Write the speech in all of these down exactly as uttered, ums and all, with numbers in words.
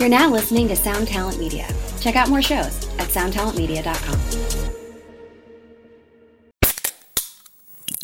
You're now listening to Sound Talent Media. Check out more shows at sound talent media dot com.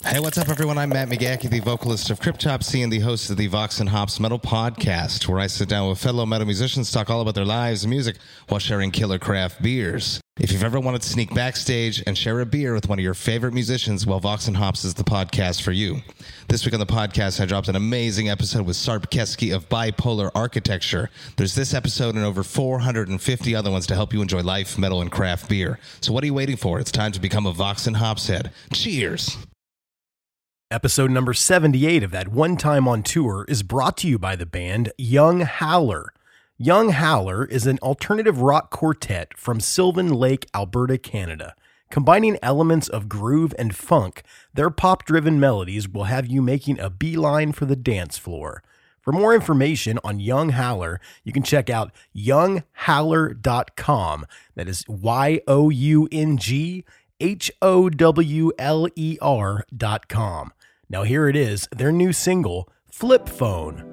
Hey, what's up, everyone? I'm Matt McGackie, the vocalist of Cryptopsy and the host of the Vox and Hops Metal Podcast, where I sit down with fellow metal musicians, talk all about their lives and music while sharing killer craft beers. If you've ever wanted to sneak backstage and share a beer with one of your favorite musicians, well, Vox and Hops is the podcast for you. This week on the podcast, I dropped an amazing episode with Sarp Keski of Bipolar Architecture. There's this episode and over four hundred fifty other ones to help you enjoy life, metal, and craft beer. So what are you waiting for? It's time to become a Vox and Hops head. Cheers! Episode number seventy-eight of That One Time on Tour is brought to you by the band Young Howler. Young Howler is an alternative rock quartet from Sylvan Lake, Alberta, Canada. Combining elements of groove and funk, their pop-driven melodies will have you making a beeline for the dance floor. For more information on Young Howler, you can check out young howler dot com. That is Y O U N G H O W L E R dot com. Now here it is, their new single, Flip Phone.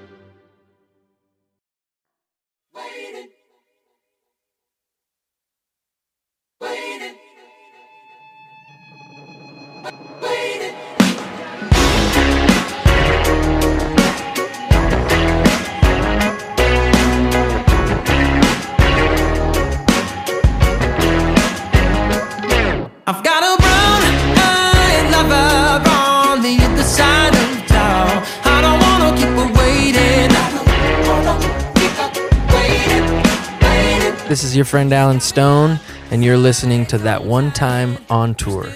This is your friend Allen Stone, and you're listening to That One Time on Tour.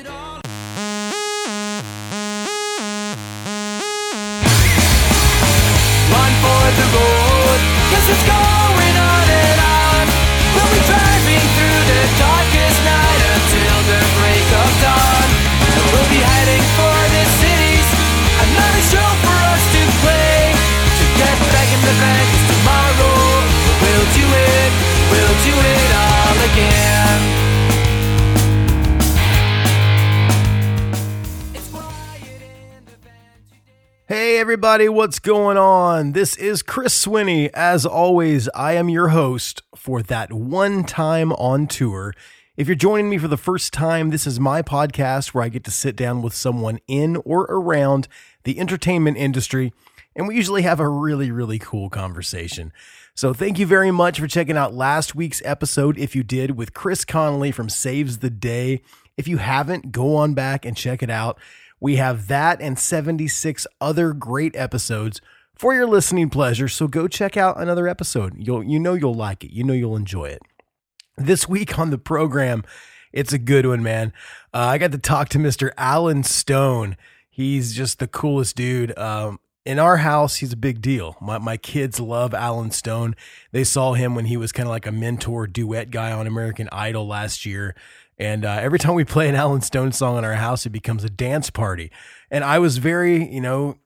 Hey everybody, what's going on? This is Chris Swinney. As always, I am your host for That One Time on Tour. If you're joining me for the first time, this is my podcast where I get to sit down with someone in or around the entertainment industry, and we usually have a really, really cool conversation. So thank you very much for checking out last week's episode, if you did, with Chris Connelly from Saves the Day. If you haven't, go on back and check it out. We have that and seventy-six other great episodes for your listening pleasure, so go check out another episode. You'll, you know you'll like it. You know you'll enjoy it. This week on the program, it's a good one, man. Uh, I got to talk to Mister Allen Stone. He's just the coolest dude. Um, in our house, he's a big deal. My my kids love Allen Stone. They saw him when he was kind of like a mentor duet guy on American Idol last year. And uh, every time we play an Allen Stone song in our house, it becomes a dance party. And I was very, you know,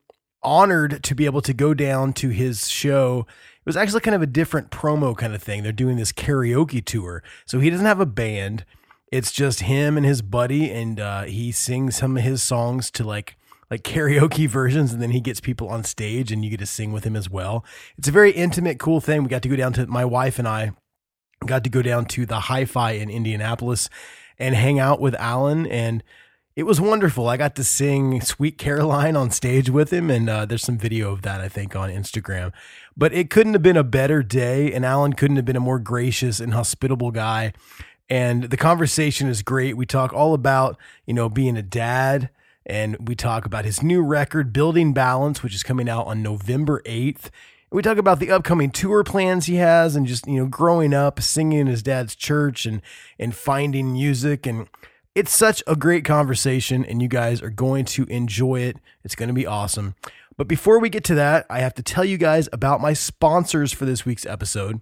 honored to be able to go down to his show. It was actually kind of a different promo kind of thing. They're doing this karaoke tour. So he doesn't have a band. It's just him and his buddy. And uh, he sings some of his songs to like, like karaoke versions. And then he gets people on stage and you get to sing with him as well. It's a very intimate, cool thing. We got to go down to my wife and I. Got to go down to the Hi-Fi in Indianapolis and hang out with Allen, and it was wonderful. I got to sing Sweet Caroline on stage with him, and uh, there's some video of that, I think, on Instagram. But it couldn't have been a better day, and Allen couldn't have been a more gracious and hospitable guy, and the conversation is great. We talk all about, you know, being a dad, and we talk about his new record, Building Balance, which is coming out on November eighth. We talk about the upcoming tour plans he has and just, you know, growing up, singing in his dad's church and and finding music. And it's such a great conversation, and you guys are going to enjoy it. It's going to be awesome. But before we get to that, I have to tell you guys about my sponsors for this week's episode.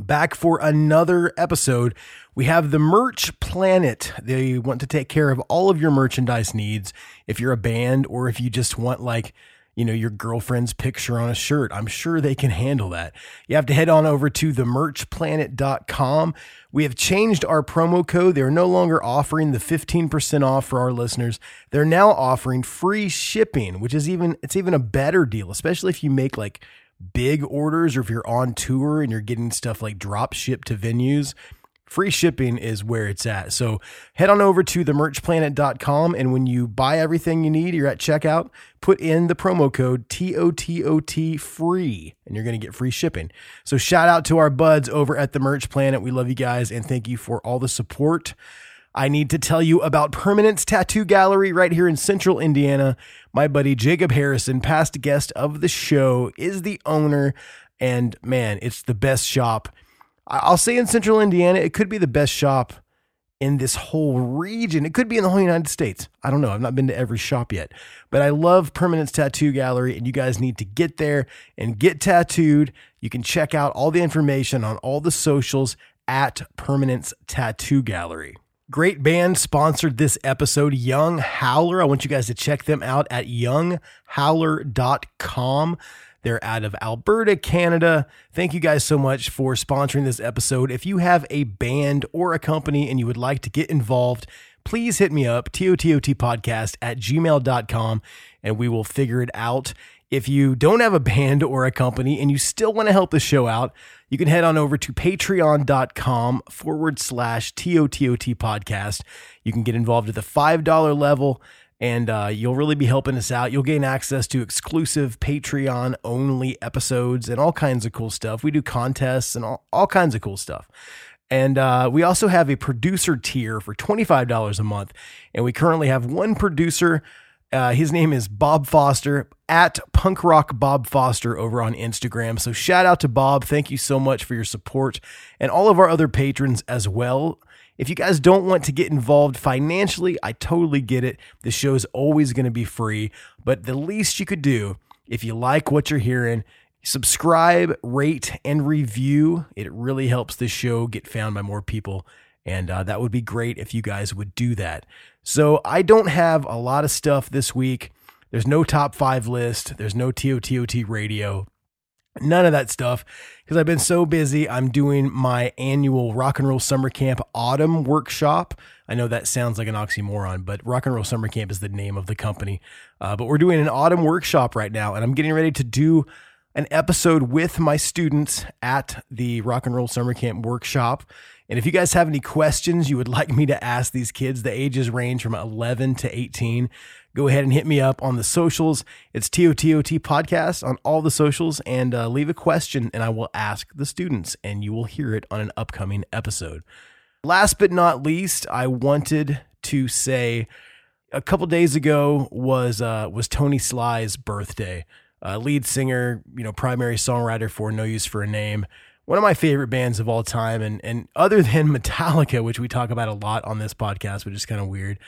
Back for another episode, we have the Merch Planet. They want to take care of all of your merchandise needs. If you're a band or if you just want like, you know, your girlfriend's picture on a shirt. I'm sure they can handle that. You have to head on over to the merch planet dot com. We have changed our promo code. They're no longer offering the fifteen percent off for our listeners. They're now offering free shipping, which is even, it's even a better deal, especially if you make like big orders or if you're on tour and you're getting stuff like drop shipped to venues. Free shipping is where it's at. So head on over to the merch planet dot com, and when you buy everything you need, you're at checkout, put in the promo code T O T O T free, and you're going to get free shipping. So shout out to our buds over at the Merch Planet. We love you guys, and thank you for all the support. I need to tell you about Permanence Tattoo Gallery right here in Central Indiana. My buddy Jacob Harrison, past guest of the show, is the owner, and man, it's the best shop. I'll say in Central Indiana, it could be the best shop in this whole region. It could be in the whole United States. I don't know. I've not been to every shop yet, but I love Permanence Tattoo Gallery, and you guys need to get there and get tattooed. You can check out all the information on all the socials at Permanence Tattoo Gallery. Great band sponsored this episode, Young Howler. I want you guys to check them out at young howler dot com. They're out of Alberta, Canada. Thank you guys so much for sponsoring this episode. If you have a band or a company and you would like to get involved, please hit me up, tot ot podcast at gmail dot com, and we will figure it out. If you don't have a band or a company and you still want to help the show out, you can head on over to patreon.com forward slash TOTOT podcast. You can get involved at the five dollar level, and uh, you'll really be helping us out. You'll gain access to exclusive Patreon-only episodes and all kinds of cool stuff. We do contests and all, all kinds of cool stuff. And uh, we also have a producer tier for twenty-five dollars a month, and we currently have one producer. Uh, his name is Bob Foster, at Punk Rock Bob Foster over on Instagram. So shout out to Bob. Thank you so much for your support, and all of our other patrons as well. If you guys don't want to get involved financially, I totally get it. The show's always going to be free, but the least you could do, if you like what you're hearing, subscribe, rate, and review. It really helps the show get found by more people. And uh, that would be great if you guys would do that. So I don't have a lot of stuff this week. There's no top five list. There's no T O T O T radio. None of that stuff, because I've been so busy. I'm doing my annual Rock and Roll Summer Camp Autumn Workshop. I know that sounds like an oxymoron, but Rock and Roll Summer Camp is the name of the company. Uh, but we're doing an autumn workshop right now, and I'm getting ready to do an episode with my students at the Rock and Roll Summer Camp Workshop. And if you guys have any questions you would like me to ask these kids, the ages range from eleven to eighteen, go ahead and hit me up on the socials. It's T O T O T Podcast on all the socials, and uh, leave a question, and I will ask the students, and you will hear it on an upcoming episode. Last but not least, I wanted to say a couple days ago was uh, was Tony Sly's birthday. Uh, lead singer, you know, primary songwriter for No Use for a Name. One of my favorite bands of all time, and and other than Metallica, which we talk about a lot on this podcast, which is kind of weird,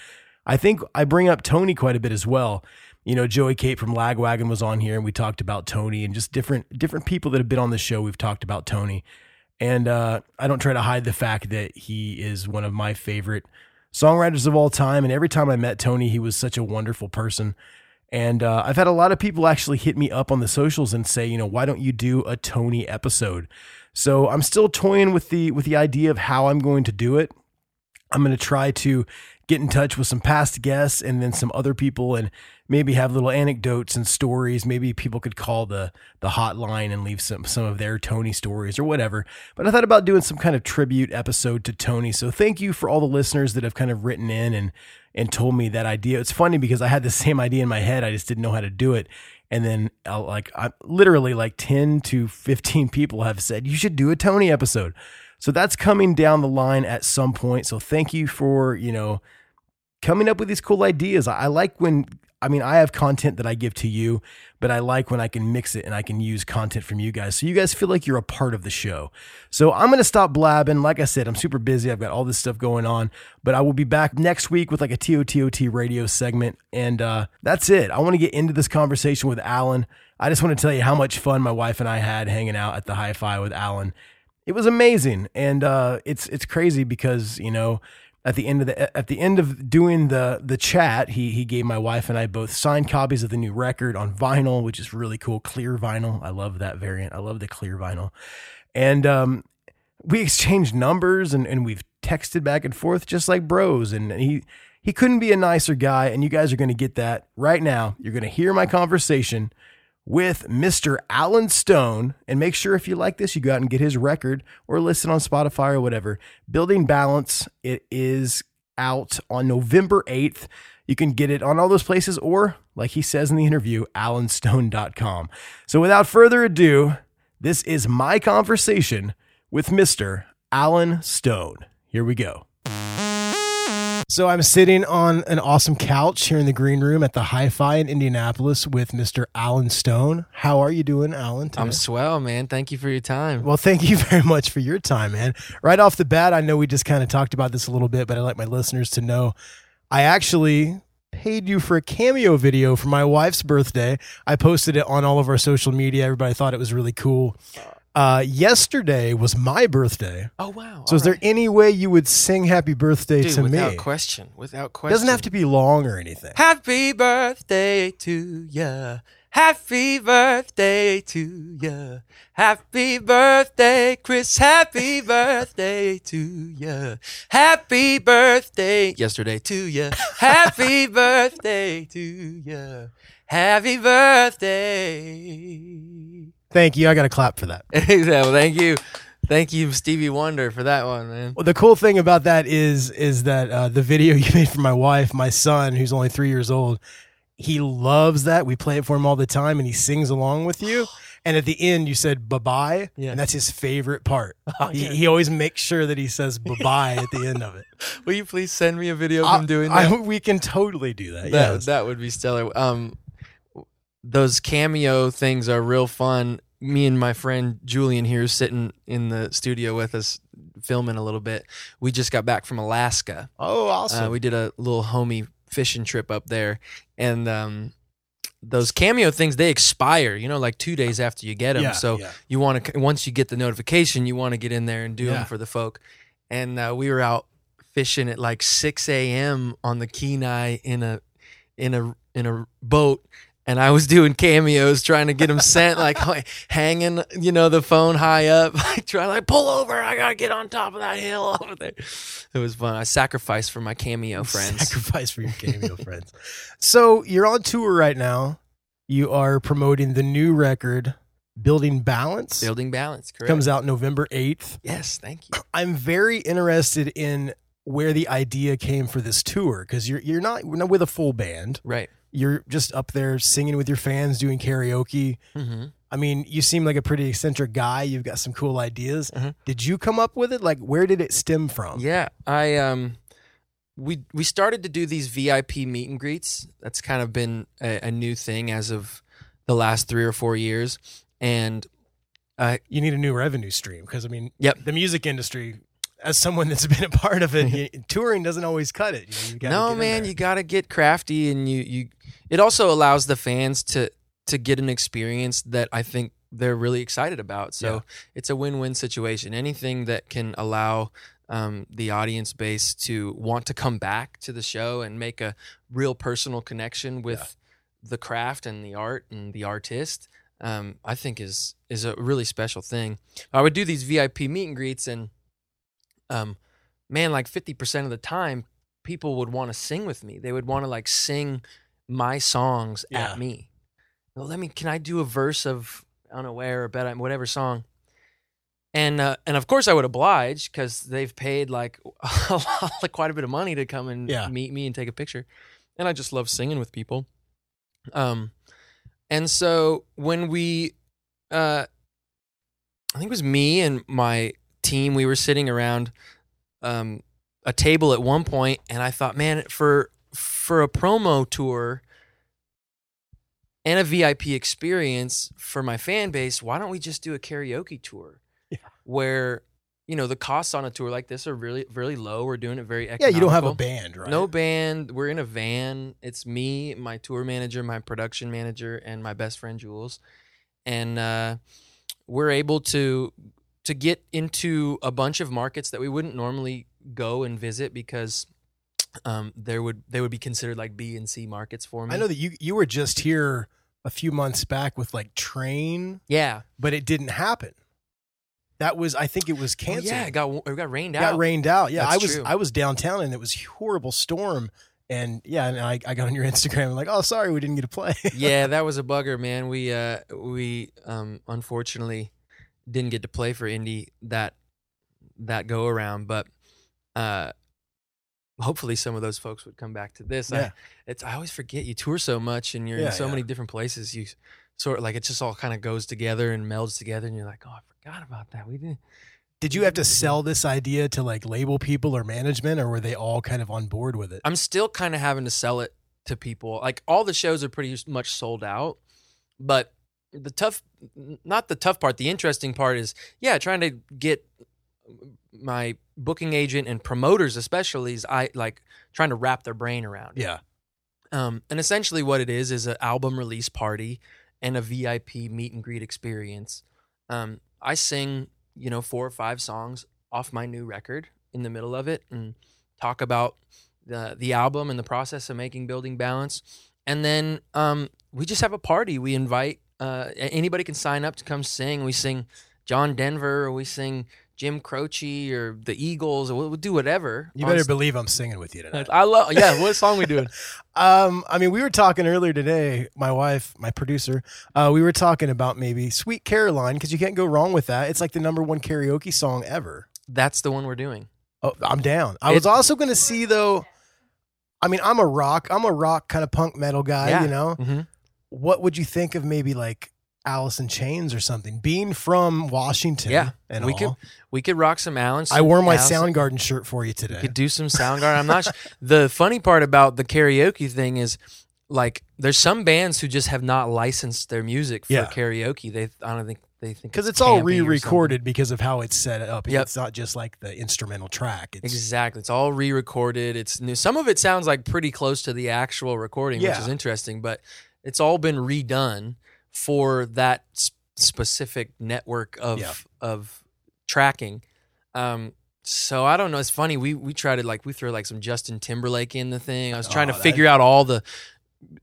I think I bring up Tony quite a bit as well. You know, Joey Cape from Lagwagon was on here, and we talked about Tony, and just different different people that have been on the show. We've talked about Tony, and uh, I don't try to hide the fact that he is one of my favorite songwriters of all time. And every time I met Tony, he was such a wonderful person. And uh, I've had a lot of people actually hit me up on the socials and say, you know, why don't you do a Tony episode? So I'm still toying with the with the idea of how I'm going to do it. I'm going to try to get in touch with some past guests and then some other people, and maybe have little anecdotes and stories. Maybe people could call the the hotline and leave some some of their Tony stories or whatever. But I thought about doing some kind of tribute episode to Tony. So thank you for all the listeners that have kind of written in and and told me that idea. It's funny because I had the same idea in my head. I just didn't know how to do it. And then I'll, like I literally like ten to fifteen people have said, you should do a Tony episode. So that's coming down the line at some point. So thank you for, you know, coming up with these cool ideas. I like when, I mean, I have content that I give to you, but I like when I can mix it and I can use content from you guys, so you guys feel like you're a part of the show. So I'm going to stop blabbing. Like I said, I'm super busy. I've got all this stuff going on, but I will be back next week with like a T O T O T radio segment. And uh, that's it. I want to get into this conversation with Alan. I just want to tell you how much fun my wife and I had hanging out at the Hi-Fi with Alan. It was amazing. And uh, it's, it's crazy because, you know, At the end of the at the end of doing the the chat, he he gave my wife and I both signed copies of the new record on vinyl, which is really cool, clear vinyl. I love that variant. I love the clear vinyl. And um, we exchanged numbers, and, and we've texted back and forth just like bros. And he he couldn't be a nicer guy. And you guys are going to get that right now. You're going to hear my conversation with Mister Allen Stone. And make sure, if you like this, you go out and get his record or listen on Spotify or whatever. Building Balance, it is out on November eighth. You can get it on all those places, or, like he says in the interview, allen stone dot com. So without further ado, this is my conversation with Mister Allen Stone. Here we go. So I'm sitting on an awesome couch here in the green room at the Hi-Fi in Indianapolis with Mister Allen Stone. How are you doing, Allen? Today? I'm swell, man. Thank you for your time. Well, thank you very much for your time, man. Right off the bat, I know we just kind of talked about this a little bit, but I'd like my listeners to know I actually paid you for a cameo video for my wife's birthday. I posted it on all of our social media. Everybody thought it was really cool. Uh, yesterday was my birthday. Oh, wow. So is there any way you would sing happy birthday to me? Without question. Without question. Doesn't have to be long or anything. Happy birthday to ya. Happy birthday to ya. Happy birthday, Chris. Happy birthday to ya. Happy birthday yesterday to ya. Happy birthday to ya. Happy birthday. Thank you. I got to clap for that. Well, thank you. Thank you, Stevie Wonder, for that one, man. Well, the cool thing about that is is that uh, the video you made for my wife, my son, who's only three years old, he loves that. We play it for him all the time, and he sings along with you. And at the end, you said bye-bye, yeah. And that's his favorite part. Oh, yeah. he, he always makes sure that he says bye-bye at the end of it. Will you please send me a video of him doing that? I, we can totally do that, that yes. That would be stellar. Um, Those cameo things are real fun. Me and my friend Julian here sitting in the studio with us filming a little bit. We just got back from Alaska. Oh, awesome. Uh, we did a little homey fishing trip up there. And um, those cameo things, they expire, you know, like two days after you get them. Yeah, so yeah. you want to, once you get the notification, you want to get in there and do yeah. them for the folk. And uh, we were out fishing at like six a.m. on the Kenai in a, in a, in a boat. And I was doing cameos, trying to get them sent, like hanging, you know, the phone high up, like trying to like, pull over. I got to get on top of that hill over there. It was fun. I sacrificed for my cameo friends. Sacrifice for your cameo friends. So you're on tour right now. You are promoting the new record, Building Balance. Building Balance, correct. Comes out November eighth. Yes, thank you. I'm very interested in where the idea came for this tour, because you're, you're not with a full band. Right. You're just up there singing with your fans, doing karaoke. Mm-hmm. I mean, you seem like a pretty eccentric guy. You've got some cool ideas. Mm-hmm. Did you come up with it? Like, where did it stem from? Yeah, I um, we we started to do these V I P meet and greets. That's kind of been a, a new thing as of the last three or four years. And uh, you need a new revenue stream because I mean, yep. the music industry. As someone that's been a part of it, touring doesn't always cut it. You know, you gotta no, man, you got to get crafty, and you, you. It also allows the fans to to get an experience that I think they're really excited about. So yeah. It's a win-win situation. Anything that can allow um, the audience base to want to come back to the show and make a real personal connection with yeah. the craft and the art and the artist, um, I think is is a really special thing. I would do these V I P meet and greets and. Um, man, like fifty percent of the time, people would want to sing with me. They would want to like sing my songs yeah. at me. Well, let me, can I do a verse of Unaware or Bet I'm whatever song? And, uh, and of course I would oblige because they've paid like, a lot, like quite a bit of money to come and yeah. meet me and take a picture. And I just love singing with people. Um, and so when we, uh, I think it was me and my team, we were sitting around um, a table at one point, and I thought, man, for for a promo tour and a V I P experience for my fan base, why don't we just do a karaoke tour yeah. where, you know, the costs on a tour like this are really, really low. We're doing it very economical. Yeah, you don't have a band, right? No band. We're in a van. It's me, my tour manager, my production manager, and my best friend, Jules. And uh, we're able to... to get into a bunch of markets that we wouldn't normally go and visit because um, there would they would be considered like B and C markets for me. I know that you, you were just here a few months back with like Train. Yeah. But it didn't happen. That was, I think it was canceled. Oh, yeah, it got, it got rained out. It got rained out. Yeah, That's I was true. I was downtown and it was a horrible storm. And yeah, and I, I got on your Instagram and like, oh, sorry, we didn't get to play. Yeah, that was a bugger, man. We, uh, we um, unfortunately... didn't get to play for Indy that that go around, but uh, hopefully some of those folks would come back to this. Yeah. I, it's I always forget you tour so much and you're yeah, in so yeah. many different places. You sort of like it just all kind of goes together and melds together, and you're like, oh, I forgot about that. We didn't Did you have to sell this idea to like label people or management, or were they all kind of on board with it? I'm still kind of having to sell it to people. Like all the shows are pretty much sold out, but the tough, not the tough part, the interesting part is, yeah, trying to get my booking agent and promoters, especially, is I like trying to wrap their brain around it. Yeah. Um, and essentially what it is, is an album release party and a V I P meet and greet experience. Um, I sing, you know, four or five songs off my new record in the middle of it and talk about the the album and the process of making Building Balance. And then um, we just have a party. We invite, uh, anybody can sign up to come sing. We sing John Denver, or we sing Jim Croce, or the Eagles, or we'll do whatever. You better believe I'm singing with you tonight. I love, yeah, what song we doing? um, I mean, we were talking earlier today, my wife, my producer, uh, we were talking about maybe Sweet Caroline, because you can't go wrong with that. It's like the number one karaoke song ever. That's the one we're doing. Oh, I'm down. I it's, was also going to see, though, I mean, I'm a rock, I'm a rock kind of punk metal guy, yeah. you know? Mm-hmm. What would you think of maybe like Alice in Chains or something, being from Washington? Yeah, and we all. could we could rock some Allen. I wore my Alice. Soundgarden shirt for you today. We could do some Soundgarden. I'm not sure. The funny part about the karaoke thing is, like, there's some bands who just have not licensed their music for yeah. karaoke. They I don't think they think because it's, it's all re-recorded because of how it's set up. Yep. It's not just like the instrumental track. It's, exactly, it's all re-recorded. It's new. Some of it sounds like pretty close to the actual recording, yeah. which is interesting, but it's all been redone for that sp- specific network of yeah. of tracking. Um, so I don't know. It's funny. We we tried to like we threw like some Justin Timberlake in the thing. I was trying oh, to that... figure out all the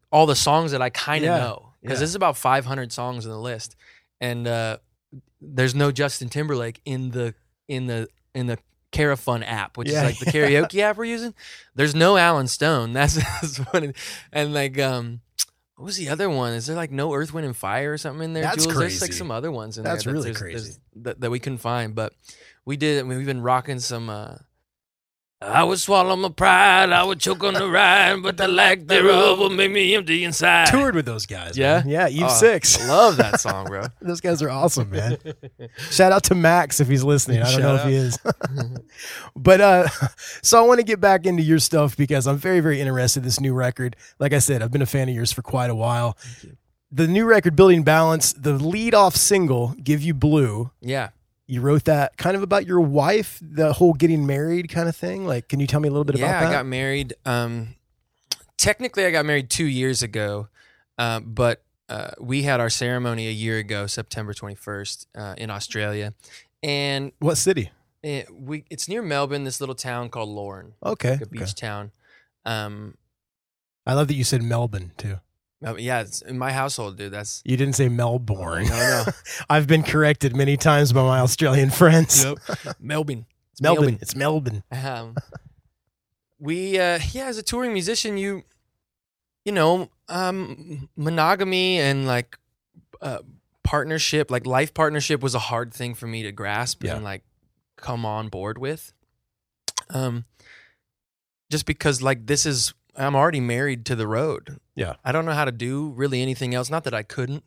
all the songs that I kind of yeah. know, because yeah. this is about five hundred songs in the list, and uh, there's no Justin Timberlake in the in the in the Carafun app, which yeah. is like the karaoke yeah. app we're using. There's no Allen Stone. That's, that's what it, and like um. What was the other one? Is there like no Earth, Wind, and Fire or something in there? That's Jules? Crazy. There's like some other ones in that's there. That's really there's, crazy. There's, that, that we couldn't find. But we did. I mean, we've been rocking some. Uh, I would swallow my pride. I would choke on the ride. But the lack thereof will make me empty inside. Toured with those guys. Yeah. Man. Yeah. Eve oh, Six. Love that song, bro. Those guys are awesome, man. Shout out to Max if he's listening. I don't Shout know out. if he is. But uh, so I want to get back into your stuff because I'm very, very interested in this new record. Like I said, I've been a fan of yours for quite a while. Thank you. The new record, Building Balance, the lead off single, Give You Blue. Yeah. You wrote that kind of about your wife, the whole getting married kind of thing. Like, can you tell me a little bit yeah, about that? Yeah, I got married. Um, technically, I got married two years ago, uh, but uh, we had our ceremony a year ago, September twenty-first, uh, in Australia. And what city? It, we it's near Melbourne. This little town called Lorne. Okay, like a beach okay. town. Um, I love that you said Melbourne too. Yeah, it's in my household, dude. That's you didn't say Melbourne. No, no. I've been corrected many times by my Australian friends. Nope. Melbourne. It's Melbourne. Melbourne. It's Melbourne. Um, we, uh, yeah, as a touring musician, you, you know, um, monogamy and like uh, partnership, like life partnership, was a hard thing for me to grasp yeah. and like come on board with. Um, just because like this is. I'm already married to the road. Yeah. I don't know how to do really anything else. Not that I couldn't.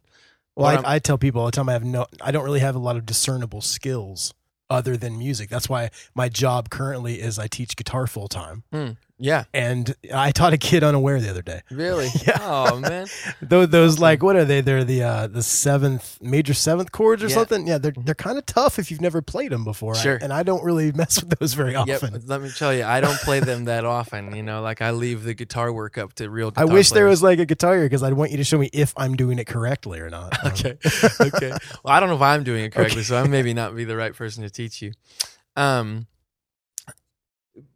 Well, I, I tell people all the time I have no, I don't really have a lot of discernible skills other than music. That's why my job currently is I teach guitar full time. Mm, yeah. And I taught a kid Unaware the other day. Really? Yeah. Oh man. Those, those awesome. Like, what are they? They're the, uh, the seventh major seventh chords or yeah. something. Yeah. They're, they're kind of tough if you've never played them before. Sure. I, and I don't really mess with those very often. Yep. Let me tell you, I don't play them that often. You know, like I leave the guitar work up to real guitar I wish players. There was like a guitar here because I'd want you to show me if I'm doing it correctly or not. Okay. Okay. Well, I don't know if I'm doing it correctly, okay. so I maybe not be the right person to teach you. Um,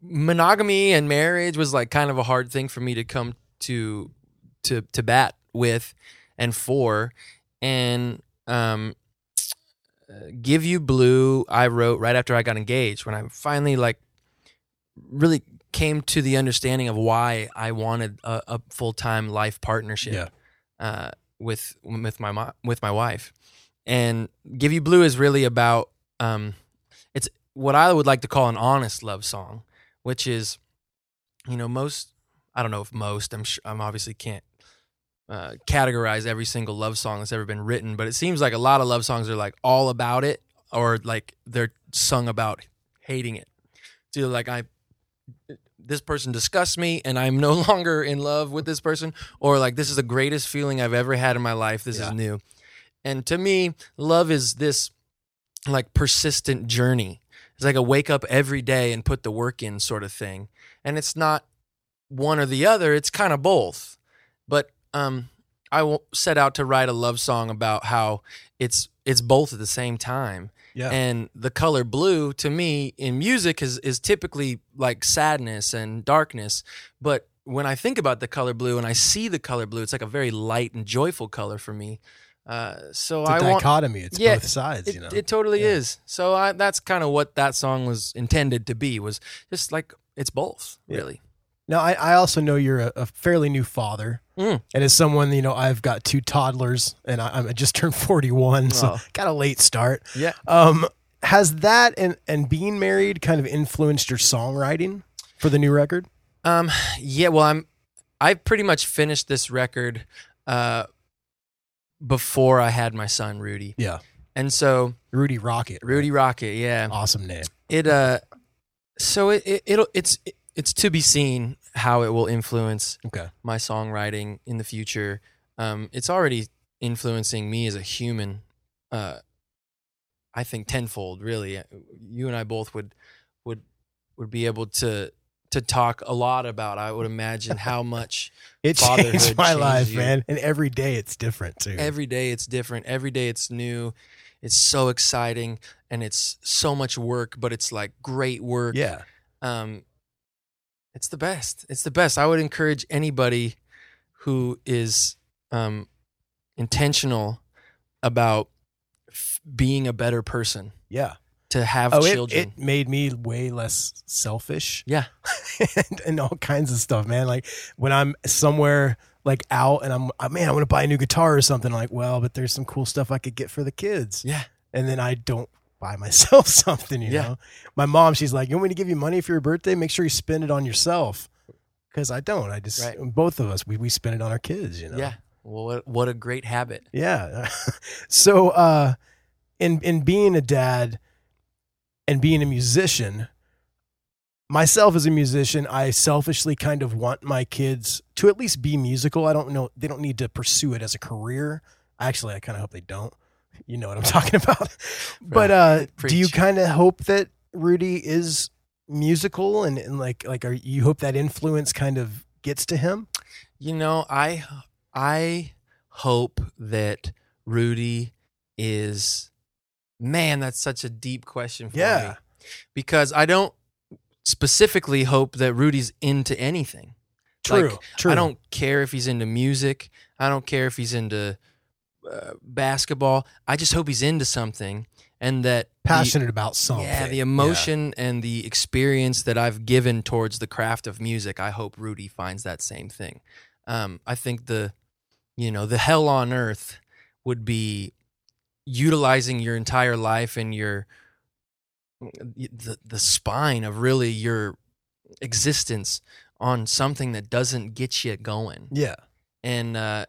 monogamy and marriage was like kind of a hard thing for me to come to to to bat with and for, and um Give You Blue I wrote right after I got engaged, when I finally like really came to the understanding of why I wanted a, a full-time life partnership yeah. uh with with my mo- with my wife. And Give You Blue is really about um it's what I would like to call an honest love song, which is, you know, most, I don't know if most, I'm sure, I'm obviously can't uh, categorize every single love song that's ever been written, but it seems like a lot of love songs are like all about it, or like they're sung about hating it. It's either like I, this person disgusts me and I'm no longer in love with this person, or like this is the greatest feeling I've ever had in my life. This yeah. is new. And to me, love is this like persistent journey. It's like a wake up every day and put the work in sort of thing. And it's not one or the other. It's kind of both. But um, I set out to write a love song about how it's it's both at the same time. Yeah. And the color blue to me in music is is typically like sadness and darkness. But when I think about the color blue and I see the color blue, it's like a very light and joyful color for me. Uh, so it's a I dichotomy. Want, it's yeah, both sides, it, you know. It totally yeah. is. So I, that's kind of what that song was intended to be. Was just like it's both, yeah. really. Now I, I also know you're a, a fairly new father, mm. and as someone, you know, I've got two toddlers, and I, I just turned forty-one, so oh. got a late start. Yeah. Um, has that and and being married kind of influenced your songwriting for the new record? Um. Yeah. Well, I'm. I pretty much finished this record. Uh. Before I had my son Rudy, yeah, and so Rudy Rocket, Rudy Rocket, yeah, awesome name. It uh, so it, it it'll it's it, it's to be seen how it will influence okay. my songwriting in the future. Um, it's already influencing me as a human. Uh, I think tenfold, really. You and I both would would would be able to. to talk a lot about, I would imagine, how much it fatherhood changed my life, you. man. And every day it's different too. Every day it's different. Every day it's new. It's so exciting and it's so much work, but it's like great work. Yeah. Um, it's the best. It's the best. I would encourage anybody who is um, intentional about f- being a better person. Yeah. To have oh, children. It, it made me way less selfish. Yeah. and, and all kinds of stuff, man. Like when I'm somewhere like out and I'm, oh, man, I want to buy a new guitar or something. I'm like, well, but there's some cool stuff I could get for the kids. Yeah. And then I don't buy myself something, you yeah. know? My mom, she's like, you want me to give you money for your birthday? Make sure you spend it on yourself. Because I don't. I just, right. both of us, we, we spend it on our kids, you know? Yeah. Well, what, what a great habit. Yeah. so uh, in in being a dad, and being a musician, myself as a musician, I selfishly kind of want my kids to at least be musical. I don't know. They don't need to pursue it as a career. Actually, I kind of hope they don't. You know what I'm talking about. But uh, do you kind of hope that Rudy is musical and, and like, like are you hope that influence kind of gets to him? You know, I, I hope that Rudy is... Man, that's such a deep question for yeah. me. Because I don't specifically hope that Rudy's into anything. True, like, true. I don't care if he's into music. I don't care if he's into uh, basketball. I just hope he's into something and that... Passionate the, about something. Yeah, the emotion yeah. and the experience that I've given towards the craft of music, I hope Rudy finds that same thing. Um, I think the, you know, the hell on earth would be... utilizing your entire life and your the the spine of really your existence on something that doesn't get you going. Yeah. And uh,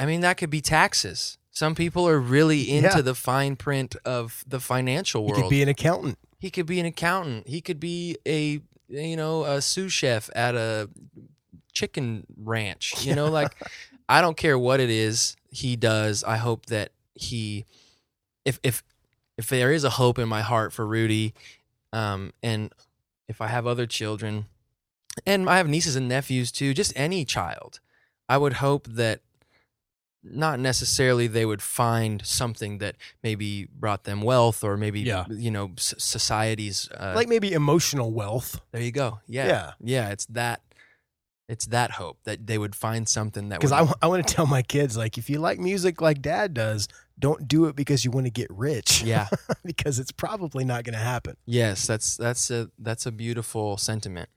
I mean, that could be taxes. Some people are really into yeah. the fine print of the financial world. He could be an accountant. He could be an accountant. He could be a, you know, a sous chef at a chicken ranch. You know, like, I don't care what it is he does. I hope that He, if if if there is a hope in my heart for Rudy, um, and if I have other children, and I have nieces and nephews too, just any child, I would hope that not necessarily they would find something that maybe brought them wealth or maybe yeah. you know society's uh, like maybe emotional wealth. There you go. Yeah, yeah, yeah. It's that. It's that hope that they would find something that. Because I, w- I want to tell my kids, like, if you like music like Dad does, don't do it because you want to get rich. Yeah, because it's probably not going to happen. Yes, that's that's a that's a beautiful sentiment.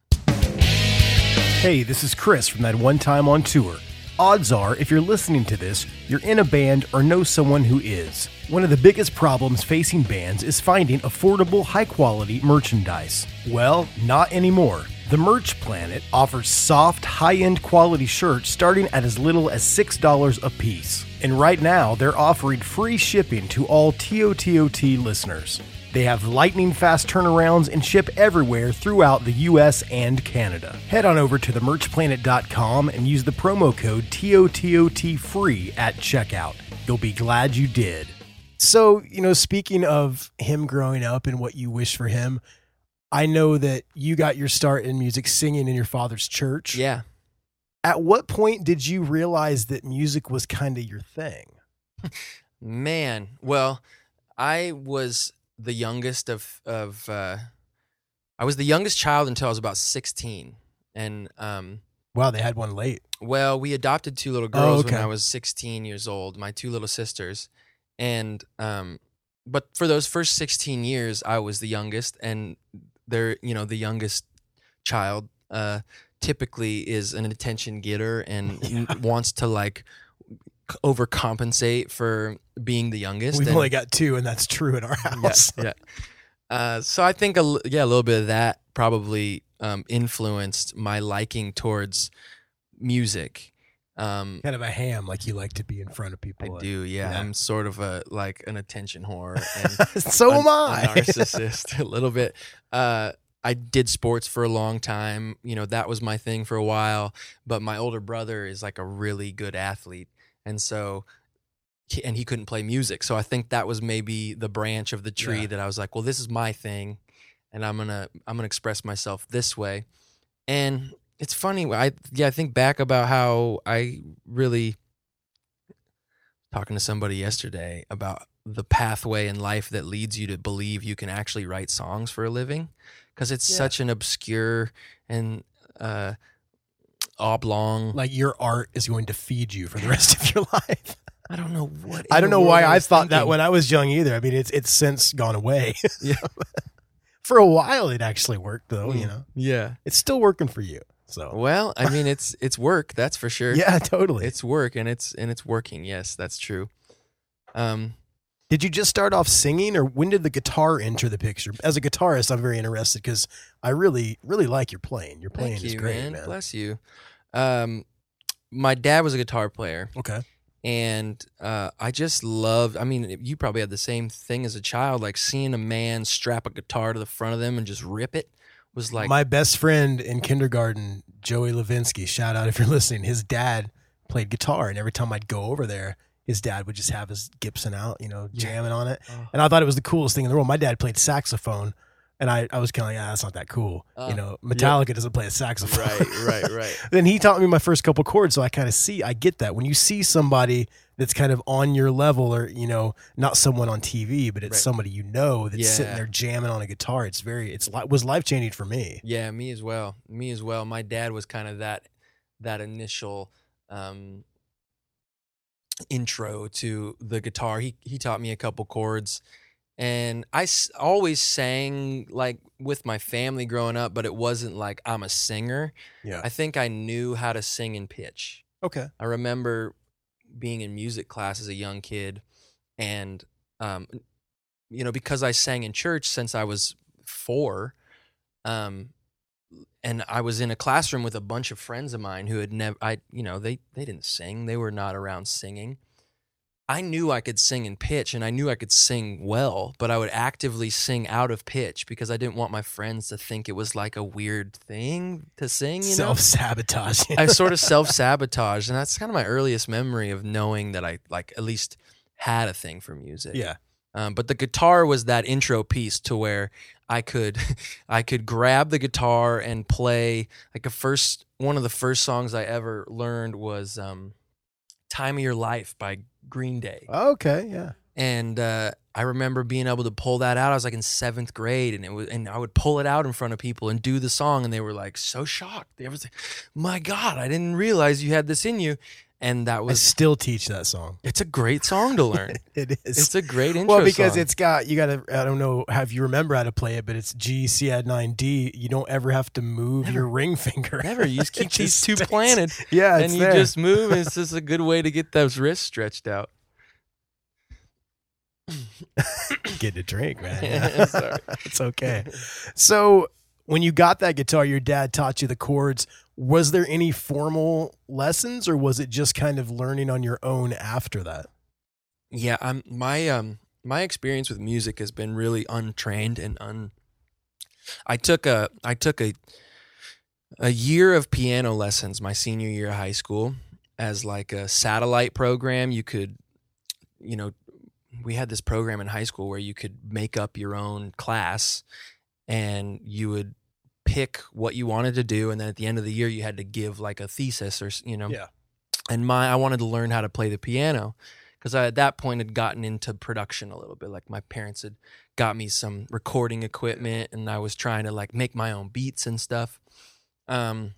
Hey, this is Chris from That One Time on Tour. Odds are, if you're listening to this, you're in a band or know someone who is. One of the biggest problems facing bands is finding affordable, high-quality merchandise. Well, not anymore. The Merch Planet offers soft, high-end quality shirts starting at as little as six dollars a piece. And right now, they're offering free shipping to all T O T O T listeners. They have lightning-fast turnarounds and ship everywhere throughout the U S and Canada. Head on over to the merch planet dot com and use the promo code T O T O T free at checkout. You'll be glad you did. So, you know, speaking of him growing up and what you wish for him, I know that you got your start in music singing in your father's church. Yeah. At what point did you realize that music was kind of your thing? Man, well, I was the youngest of, of uh, I was the youngest child until I was about sixteen. And um, wow, they had one late. Well, we adopted two little girls oh, okay. when I was sixteen years old, my two little sisters. And, um, but for those first sixteen years, I was the youngest, and they're, you know, the youngest child, uh, typically is an attention getter and yeah. wants to like overcompensate for being the youngest. We've and, only got two, and that's true in our house. Yeah. yeah. Uh, so I think, a, yeah, a little bit of that probably, um, influenced my liking towards music. Um, kind of a ham, like you like to be in front of people. I and, do, yeah. yeah. I'm sort of a like an attention whore. And so am I. A narcissist, a little bit. Uh, I did sports for a long time. You know, that was my thing for a while. But my older brother is like a really good athlete, and so and he couldn't play music. So I think that was maybe the branch of the tree yeah. that I was like, well, this is my thing, and I'm gonna I'm gonna express myself this way, and. It's funny. I yeah, I think back about how I really talking to somebody yesterday about the pathway in life that leads you to believe you can actually write songs for a living, because it's yeah. such an obscure and uh, oblong. Like your art is going to feed you for the rest of your life. I don't know what. I don't know why I, I thought thinking. that when I was young either. I mean, it's it's since gone away. Yeah. For a while, it actually worked though. Mm. You know. Yeah. It's still working for you. So well, I mean, it's it's work, that's for sure. Yeah, totally. It's work, and it's and it's working. Yes, that's true. Um, did you just start off singing, or when did the guitar enter the picture? As a guitarist, I'm very interested because I really really like your playing. Your playing thank you, is great, man. man. Bless you. Um, my dad was a guitar player. Okay. And uh, I just loved, I mean, you probably had the same thing as a child, like seeing a man strap a guitar to the front of them and just rip it. Was like my best friend in kindergarten, Joey Levinsky, shout out if you're listening, his dad played guitar, and every time I'd go over there, his dad would just have his Gibson out, you know, jamming yeah. on it. Oh. And I thought it was the coolest thing in the world. My dad played saxophone, and I, I was kind of like, ah, that's not that cool. Uh, you know, Metallica yeah. doesn't play a saxophone. Right, right, right. Then he taught me my first couple chords, so I kind of see, I get that. When you see somebody that's kind of on your level, or, you know, not someone on T V, but it's right. somebody you know that's yeah. sitting there jamming on a guitar. It's very, it's it was life-changing for me. Yeah, me as well. Me as well. My dad was kind of that that initial um, intro to the guitar. He he taught me a couple chords. And I s- always sang, like, with my family growing up, but it wasn't like I'm a singer. Yeah. I think I knew how to sing in pitch. Okay. I remember being in music class as a young kid, and um, you know, because I sang in church since I was four, um, and I was in a classroom with a bunch of friends of mine who had never, I you know, they they didn't sing, they were not around singing. I knew I could sing in pitch, and I knew I could sing well, but I would actively sing out of pitch because I didn't want my friends to think it was like a weird thing to sing. You self-sabotage. I sort of self-sabotaged, and that's kind of my earliest memory of knowing that I like at least had a thing for music. Yeah. Um, but the guitar was that intro piece to where I could, I could grab the guitar and play. Like a first, one of the first songs I ever learned was um, "Time of Your Life" by Green Day. Okay, yeah. And uh, I remember being able to pull that out. I was like in seventh grade, and it was, and I would pull it out in front of people and do the song, and they were like so shocked. They was like, "My God, I didn't realize you had this in you." And that was I still teach that song. It's a great song to learn. It is. It's a great intro. Well, because song. It's got you got to. I don't know how you remember how to play it, but it's G, C, add nine, D. You don't ever have to move never, your ring finger. Never. You just keep these two planted. Yeah, it's and you there. Just move. And it's just a good way to get those wrists stretched out. Get a drink, man. Yeah. Sorry. It's okay. So when you got that guitar, your dad taught you the chords. Was there any formal lessons, or was it just kind of learning on your own after that? Yeah, um, my um, my experience with music has been really untrained and un. I took a I took a a year of piano lessons my senior year of high school as like a satellite program. You could, you know, we had this program in high school where you could make up your own class, and you would pick what you wanted to do, and then at the end of the year you had to give like a thesis or, you know. Yeah. And my I wanted to learn how to play the piano, because I at that point had gotten into production a little bit. Like my parents had got me some recording equipment, and I was trying to like make my own beats and stuff. Um,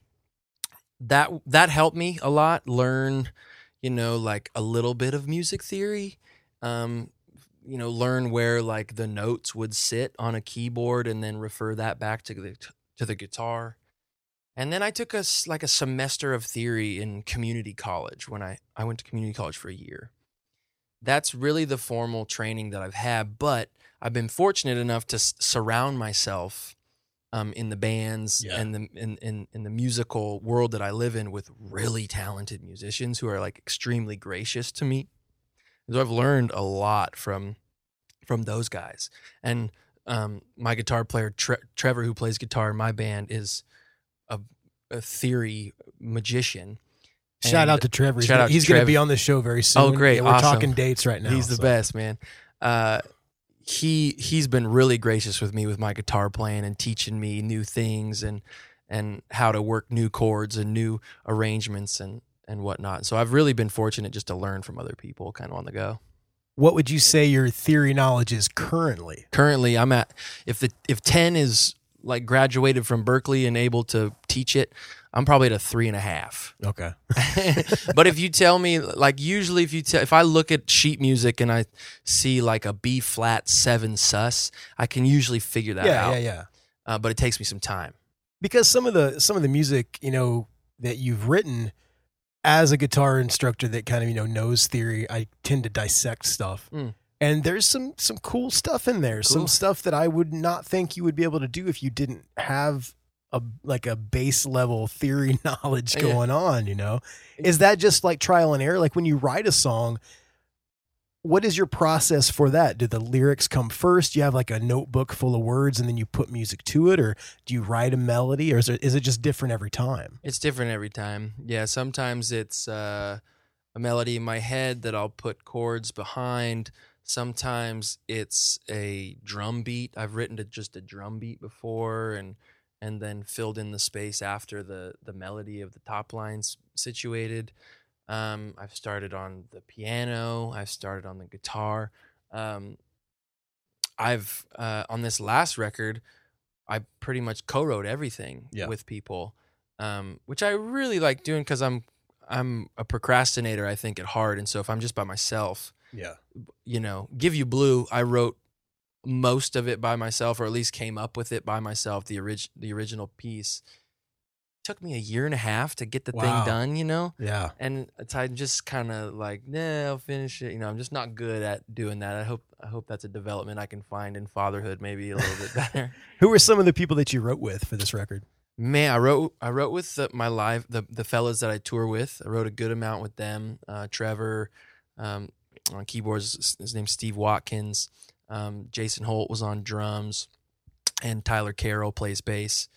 that that helped me a lot learn, you know, like a little bit of music theory. Um, you know, learn where like the notes would sit on a keyboard, and then refer that back to the to the guitar. And then I took a like a semester of theory in community college when I I went to community college for a year. That's really the formal training that I've had, but I've been fortunate enough to s- surround myself um, in the bands yeah. and the in, in, in the musical world that I live in with really talented musicians who are like extremely gracious to me. So I've learned a lot from from those guys. And um, my guitar player Tre- Trevor, who plays guitar in my band, is a, a theory magician. Shout and out to Trevor. Shout he's going to be on the show very soon. Oh, great. Yeah, we're awesome. Talking dates right now. He's the so. best, man. Uh, he, he's been really gracious with me with my guitar playing and teaching me new things and and how to work new chords and new arrangements and, and whatnot. So I've really been fortunate just to learn from other people kind of on the go. What would you say your theory knowledge is currently? Currently, I'm at, if the if ten is like graduated from Berkeley and able to teach it, I'm probably at a three and a half. Okay. But if you tell me, like usually if you tell, if I look at sheet music and I see like a B flat seven sus, I can usually figure that yeah, out. Yeah, yeah, yeah. Uh, but it takes me some time. Because some of the, some of the music, you know, that you've written as a guitar instructor that kind of, you know, knows theory, I tend to dissect stuff. Mm. And there's some, some cool stuff in there. Cool. Some stuff that I would not think you would be able to do if you didn't have a like a base level theory knowledge going yeah. on, you know? Is that just like trial and error? Like when you write a song, what is your process for that? Do the lyrics come first? Do you have like a notebook full of words and then you put music to it? Or do you write a melody? Or is it, is it just different every time? It's different every time. Yeah, sometimes it's uh, a melody in my head that I'll put chords behind. Sometimes it's a drum beat. I've written to just a drum beat before and and then filled in the space after the, the melody of the top lines situated. Um, I've started on the piano. I've started on the guitar. Um, I've, uh, on this last record, I pretty much co-wrote everything yeah. with people, um, which I really like doing because I'm, I'm a procrastinator, I think, at heart. And so if I'm just by myself, yeah, you know, Give You Blue, I wrote most of it by myself, or at least came up with it by myself. The orig- the original piece, it took me a year and a half to get the wow. thing done, you know? Yeah. And I'm just kind of like, nah, I'll finish it. You know, I'm just not good at doing that. I hope I hope that's a development I can find in fatherhood, maybe a little bit better. Who were some of the people that you wrote with for this record? Man, I wrote I wrote with the, my live, the, the fellas that I tour with. I wrote a good amount with them. Uh, Trevor, um, on keyboards, his name's Steve Watkins. Um, Jason Holt was on drums, and Tyler Carroll plays bass.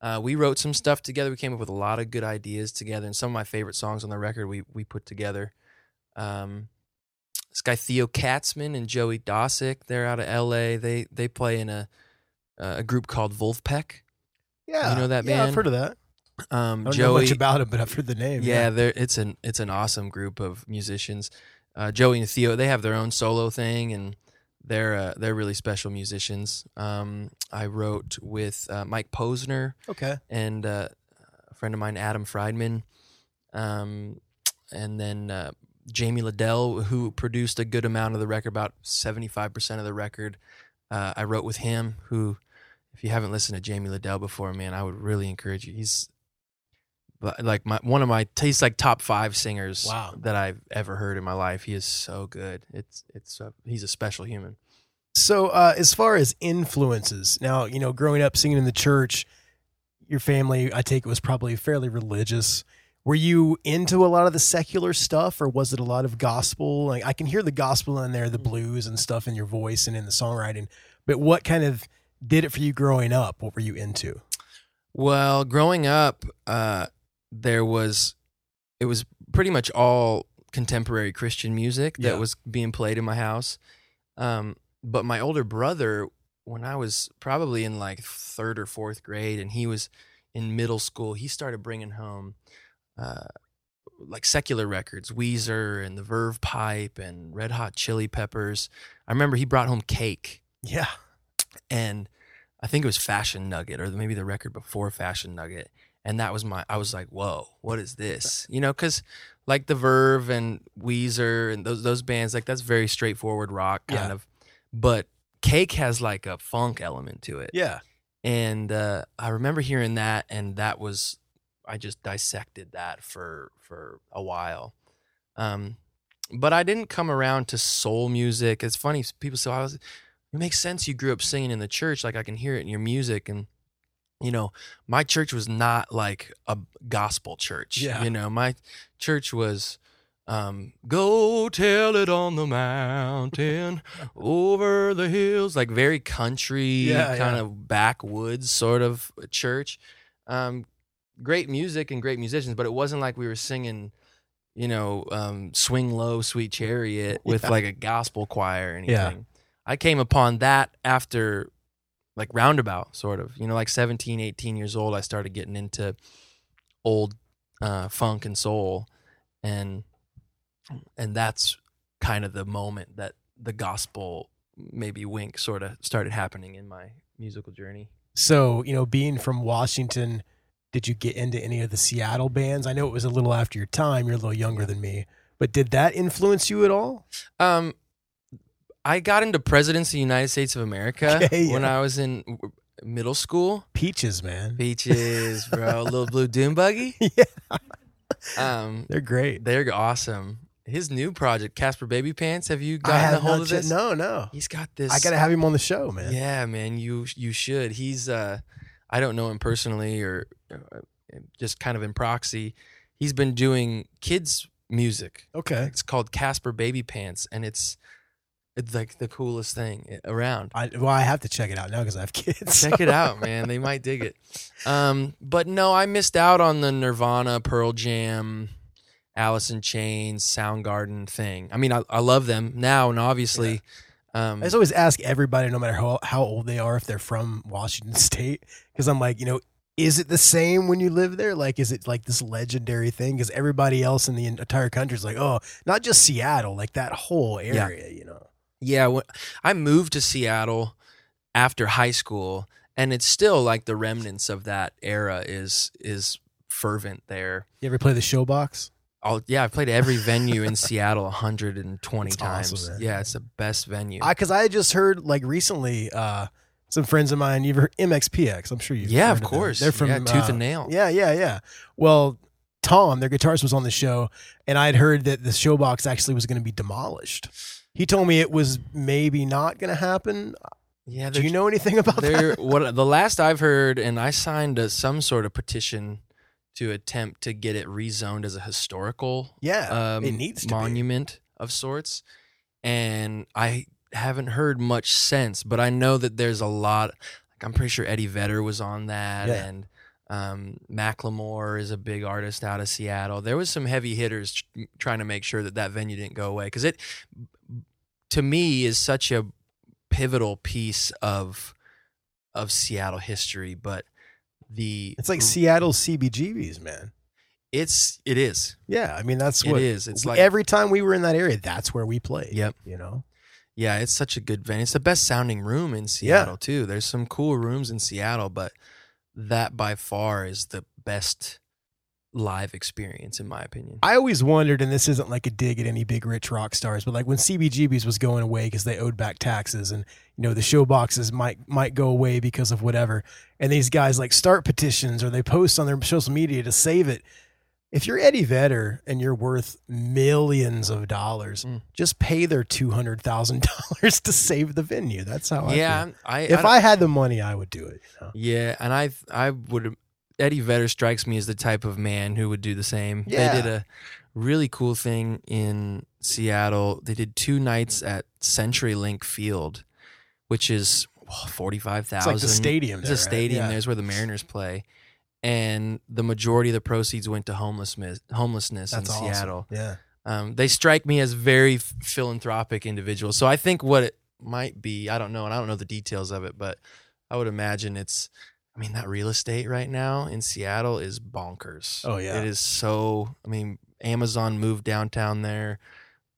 Uh, we wrote some stuff together. We came up with a lot of good ideas together, and some of my favorite songs on the record we we put together. Um, this guy Theo Katzman and Joey Dosick, they're out of L A. They they play in a a group called Wolfpack. Yeah, you know that band? Yeah, I've heard of that. Um, I don't Joey, know much about it, but I've heard the name. Yeah, yeah. it's an it's an awesome group of musicians. Uh, Joey and Theo, they have their own solo thing, and They're uh, they're really special musicians. Um, I wrote with uh, Mike Posner, okay, and uh, a friend of mine, Adam Friedman, um, and then uh, Jamie Lidell, who produced a good amount of the record, about seventy-five percent of the record. Uh, I wrote with him. Who, if you haven't listened to Jamie Lidell before, man, I would really encourage you. He's like my one of my he's like top five singers wow. that I've ever heard in my life. He is so good. It's it's a, he's a special human. So uh, as far as influences, now you know, growing up singing in the church, your family I take it was probably fairly religious. Were you into a lot of the secular stuff, or was it a lot of gospel? Like, I can hear the gospel in there, the blues and stuff in your voice and in the songwriting, but what kind of did it for you growing up? What were you into? Well, growing up, uh, there was, it was pretty much all contemporary Christian music that yeah. was being played in my house. Um, but my older brother, when I was probably in like third or fourth grade and he was in middle school, he started bringing home Uh, like secular records, Weezer and the Verve Pipe and Red Hot Chili Peppers. I remember he brought home Cake. Yeah. And I think it was Fashion Nugget, or maybe the record before Fashion Nugget. And that was my, I was like, whoa, what is this? You know, because like the Verve and Weezer and those those bands, like that's very straightforward rock kind yeah. of. But Cake has like a funk element to it. Yeah. And uh, I remember hearing that, and that was, I just dissected that for for a while. Um, but I didn't come around to soul music. It's funny, people say, oh, it makes sense you grew up singing in the church. Like, I can hear it in your music. And, you know, my church was not like a gospel church. Yeah. You know, my church was, um, go tell it on the mountain, over the hills. Like, very country, yeah, kind yeah. of backwoods sort of church. Um Great music and great musicians, but it wasn't like we were singing, you know, um, Swing Low, Sweet Chariot with yeah. like a gospel choir or anything. Yeah. I came upon that after like roundabout sort of, you know, like seventeen, eighteen years old, I started getting into old uh, funk and soul. And, and that's kind of the moment that the gospel maybe wink sort of started happening in my musical journey. So, you know, being from Washington, did you get into any of the Seattle bands? I know it was a little after your time. You're a little younger than me. But did that influence you at all? Um, I got into Presidents of the United States of America okay, yeah. when I was in middle school. Peaches, man. Peaches, bro. Little Blue Doom Buggy. Yeah. Um, they're great. They're awesome. His new project, Casper Baby Pants. Have you gotten a hold of this? Ch- no, no. He's got this. I got to have him on the show, man. Yeah, man. You you should. He's... Uh, I don't know him personally, or just kind of in proxy. He's been doing kids music. Okay. It's called Casper Baby Pants, and it's it's like the coolest thing around. I, well, I have to check it out now because I have kids. Check it out, man. They might dig it. Um, but no, I missed out on the Nirvana, Pearl Jam, Alice in Chains, Soundgarden thing. I mean, I, I love them now, and obviously... Yeah. Um, I just always ask everybody, no matter how, how old they are, if they're from Washington State, because I'm like, you know, is it the same when you live there? Like, is it like this legendary thing? Because everybody else in the entire country is like, oh, not just Seattle, like that whole area, yeah. you know? Yeah, when I moved to Seattle after high school, and it's still like the remnants of that era is is fervent there. You ever play the Showbox? I'll, yeah, I've played every venue in Seattle one hundred twenty That's times. Awesome, yeah, it's the best venue. Because I, I just heard like recently uh, some friends of mine, you've heard M X P X, I'm sure you've yeah, heard of course. Them. They're from yeah, Tooth uh, and Nail. Yeah, yeah, yeah. Well, Tom, their guitarist, was on the show, and I had heard that the Showbox actually was going to be demolished. He told me it was maybe not going to happen. Yeah, do you know anything about that? What, the last I've heard, and I signed a, some sort of petition to attempt to get it rezoned as a historical yeah, um, it needs to monument be. Of sorts. And I haven't heard much since, but I know that there's a lot. Like, I'm pretty sure Eddie Vedder was on that, yeah. and um, Macklemore is a big artist out of Seattle. There was some heavy hitters tr- trying to make sure that that venue didn't go away, because it, to me, is such a pivotal piece of of Seattle history, but The, it's like Seattle C B G B's, man. It's it is. Yeah, I mean that's what it is. It's like every time we were in that area, that's where we played. Yep. You know. Yeah, it's such a good venue. It's the best sounding room in Seattle yeah. too. There's some cool rooms in Seattle, but that by far is the best live experience in my opinion. I always wondered, and this isn't like a dig at any big rich rock stars, but like when C B G B's was going away because they owed back taxes, and you know the show boxes might might go away because of whatever, and these guys like start petitions or they post on their social media to save it. If you're Eddie Vedder and you're worth millions of dollars, mm. just pay their two hundred thousand dollars to save the venue. That's how yeah, I yeah. I if I, I had the money, I would do it. You know? Yeah, and I I would. Eddie Vedder strikes me as the type of man who would do the same. Yeah. They did a really cool thing in Seattle. They did two nights at CenturyLink Field, which is oh, forty-five thousand. It's like the stadium. It's there, a stadium. Right? Yeah. There's where the Mariners play. And the majority of the proceeds went to homelessness, homelessness in awesome. Seattle. Yeah. Um, they strike me as very philanthropic individuals. So I think what it might be, I don't know, and I don't know the details of it, but I would imagine it's, I mean, that real estate right now in Seattle is bonkers. Oh, yeah. It is so, I mean, Amazon moved downtown there.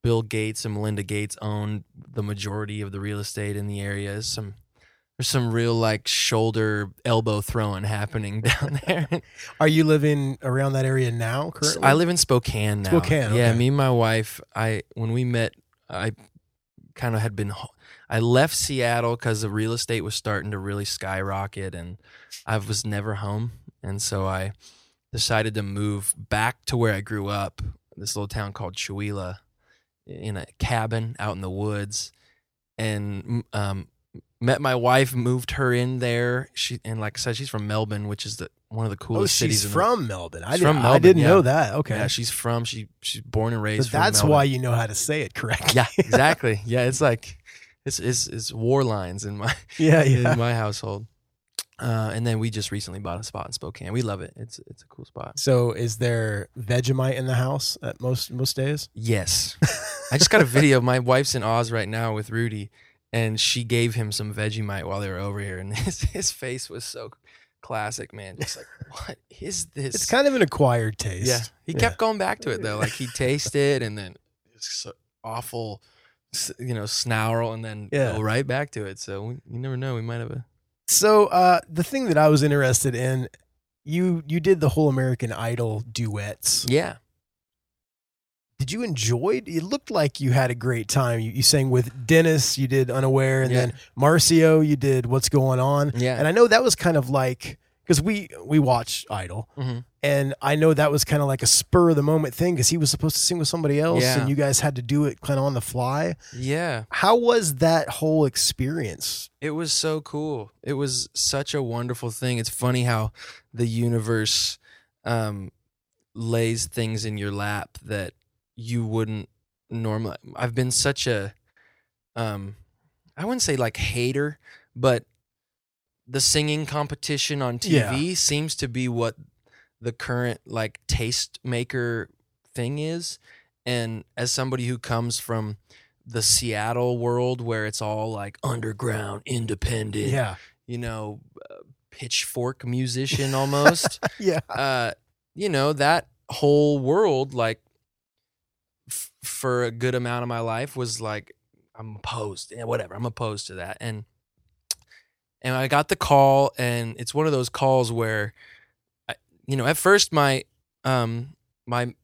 Bill Gates and Melinda Gates own the majority of the real estate in the area. Some There's some real like shoulder elbow throwing happening down there. Are you living around that area now currently? I live in Spokane now. Spokane. Yeah, okay. Me and my wife, I when we met, I kind of had been I left Seattle cuz the real estate was starting to really skyrocket and I was never home, and so I decided to move back to where I grew up, this little town called Chuila, in a cabin out in the woods, and um met my wife, moved her in there. She and like I said, she's from Melbourne, which is the one of the coolest oh, she's cities. She's from the, Melbourne. I, did, from Melbourne. I didn't yeah. know that. Okay, yeah, she's from she she's born and raised. But that's from why you know how to say it correctly. Yeah, exactly. Yeah, it's like it's it's, it's war lines in my yeah, yeah. in my household. Uh, and then we just recently bought a spot in Spokane. We love it. It's it's a cool spot. So is there Vegemite in the house at most most days? Yes. I just got a video. My wife's in Oz right now with Rudy. And she gave him some Vegemite while they were over here. And his, his face was so classic, man. Just like, what is this? It's kind of an acquired taste. Yeah. He yeah. kept going back to it, though. Like, he'd taste it and then it's awful, you know, snarl and then yeah. go right back to it. So we, you never know. We might have a. So uh, the thing that I was interested in, you you did the whole American Idol duets. Yeah. Did you enjoy it? It looked like you had a great time. You, you sang with Dennis, you did Unaware, and yeah. then Marcio, you did What's Going On. Yeah. And I know that was kind of like, because we, we watch Idol, mm-hmm. and I know that was kind of like a spur of the moment thing, because he was supposed to sing with somebody else, yeah. and you guys had to do it kind of on the fly. Yeah. How was that whole experience? It was so cool. It was such a wonderful thing. It's funny how the universe um, lays things in your lap that you wouldn't normally. I've been such a, um, I wouldn't say like hater, but the singing competition on T V yeah. seems to be what the current like taste maker thing is. And as somebody who comes from the Seattle world where it's all like underground, independent, yeah. you know, uh, pitchfork musician almost. yeah. Uh, you know, that whole world, like, for a good amount of my life was like, I'm opposed and yeah, whatever. I'm opposed to that. And, and I got the call, and it's one of those calls where, I, you know, at first my, um, my,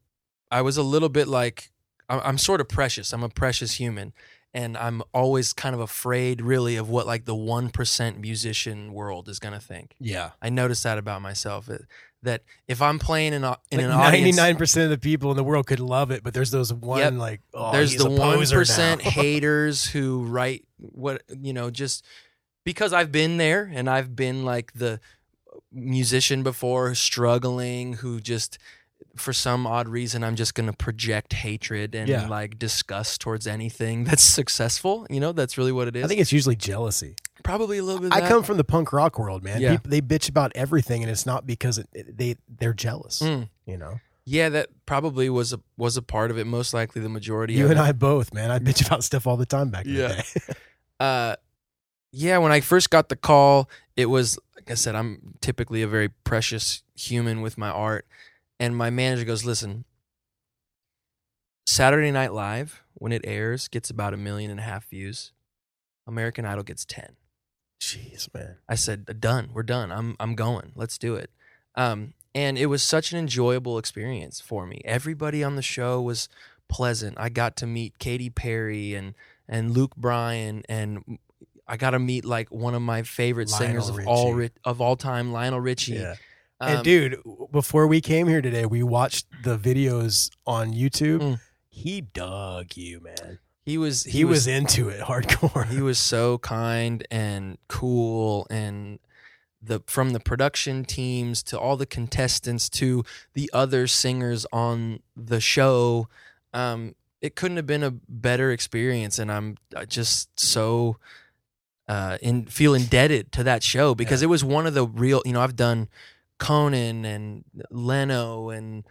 I was a little bit like, I'm, I'm sort of precious. I'm a precious human. And I'm always kind of afraid really of what like the one percent musician world is going to think. Yeah. I noticed that about myself. It, that if I'm playing in, a, in like an audience, ninety-nine percent of the people in the world could love it, but there's those one yep. like oh, there's the one percent haters who write what you know just because I've been there and I've been like the musician before struggling who just for some odd reason I'm just going to project hatred and yeah. like disgust towards anything that's successful, you know, that's really what it is. I think it's usually jealousy. Probably a little bit of that. I come from the punk rock world, man. Yeah. People, they bitch about everything, and it's not because it, it, they, they're jealous, mm. you know? Yeah, that probably was a was a part of it, most likely the majority you of it. You and I both, man. I bitch about stuff all the time back in yeah. the day. uh, yeah, when I first got the call, it was, like I said, I'm typically a very precious human with my art, and my manager goes, listen, Saturday Night Live, when it airs, gets about a million and a half views. American Idol gets ten. Jeez, man. I said, done. We're done. I'm I'm going. Let's do it. Um, and it was such an enjoyable experience for me. Everybody on the show was pleasant. I got to meet Katy Perry and and Luke Bryan, and I got to meet like one of my favorite Lionel singers of Richie. all of all time, Lionel Richie. Yeah. Um, and dude, before we came here today, we watched the videos on YouTube. Mm. He dug you, man. He was he, he was, was into it hardcore. He was so kind and cool and the from the production teams to all the contestants to the other singers on the show. Um, it couldn't have been a better experience, and I'm just so uh, in, feel indebted to that show because yeah. it was one of the real. You know, I've done Conan and Leno and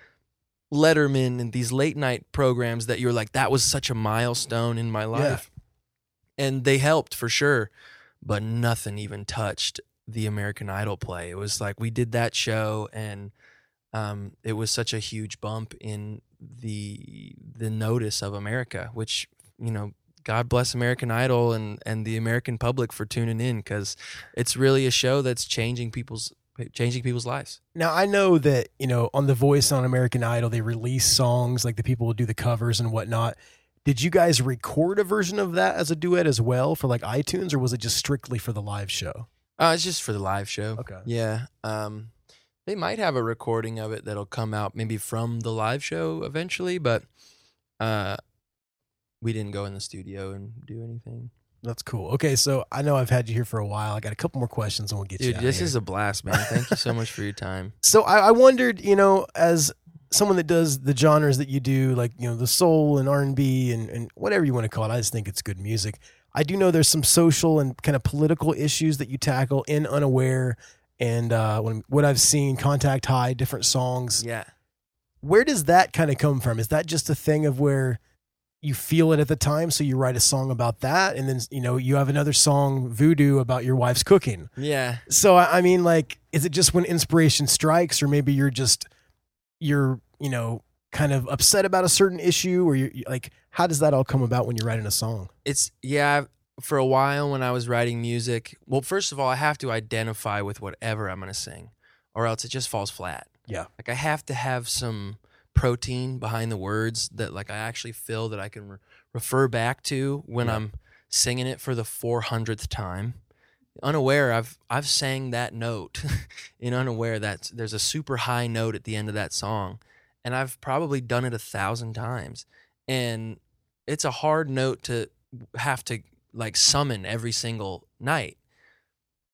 Letterman and these late night programs that you're like, that was such a milestone in my life, yeah. and they helped for sure, but nothing even touched the American Idol play. It was like we did that show, and um, it was such a huge bump in the the notice of America, which, you know, God bless American Idol and, and the American public for tuning in, because it's really a show that's changing people's changing people's lives. Now, I know that, you know, on The Voice on American Idol, they release songs, like the people will do the covers and whatnot. Did you guys record a version of that as a duet as well for like iTunes, or was it just strictly for the live show? Uh, it's just for the live show. Okay. Yeah. Um, they might have a recording of it that'll come out maybe from the live show eventually, but uh, we didn't go in the studio and do anything. That's cool. Okay, so I know I've had you here for a while. I got a couple more questions and we'll get Dude, you out Dude, this of here. Is a blast, man. Thank you so much for your time. So I, I wondered, you know, as someone that does the genres that you do, like, you know, the soul and R and B and, and whatever you want to call it, I just think it's good music. I do know there's some social and kind of political issues that you tackle in Unaware and uh, when, what I've seen, Contact High, different songs. Yeah. Where does that kind of come from? Is that just a thing of where you feel it at the time, so you write a song about that, and then, you know, you have another song, Voodoo, about your wife's cooking? Yeah. So, I mean, like, is it just when inspiration strikes, or maybe you're just, you're, you know, kind of upset about a certain issue, or you're like, how does that all come about when you're writing a song? It's, yeah, for a while when I was writing music, well, first of all, I have to identify with whatever I'm going to sing, or else it just falls flat. Yeah. Like, I have to have some protein behind the words that, like, I actually feel that I can re- refer back to when yeah. I'm singing it for the four hundredth time. Unaware, I've I've sang that note in Unaware. That's, there's a super high note at the end of that song, and I've probably done it a thousand times. And it's a hard note to have to, like, summon every single night.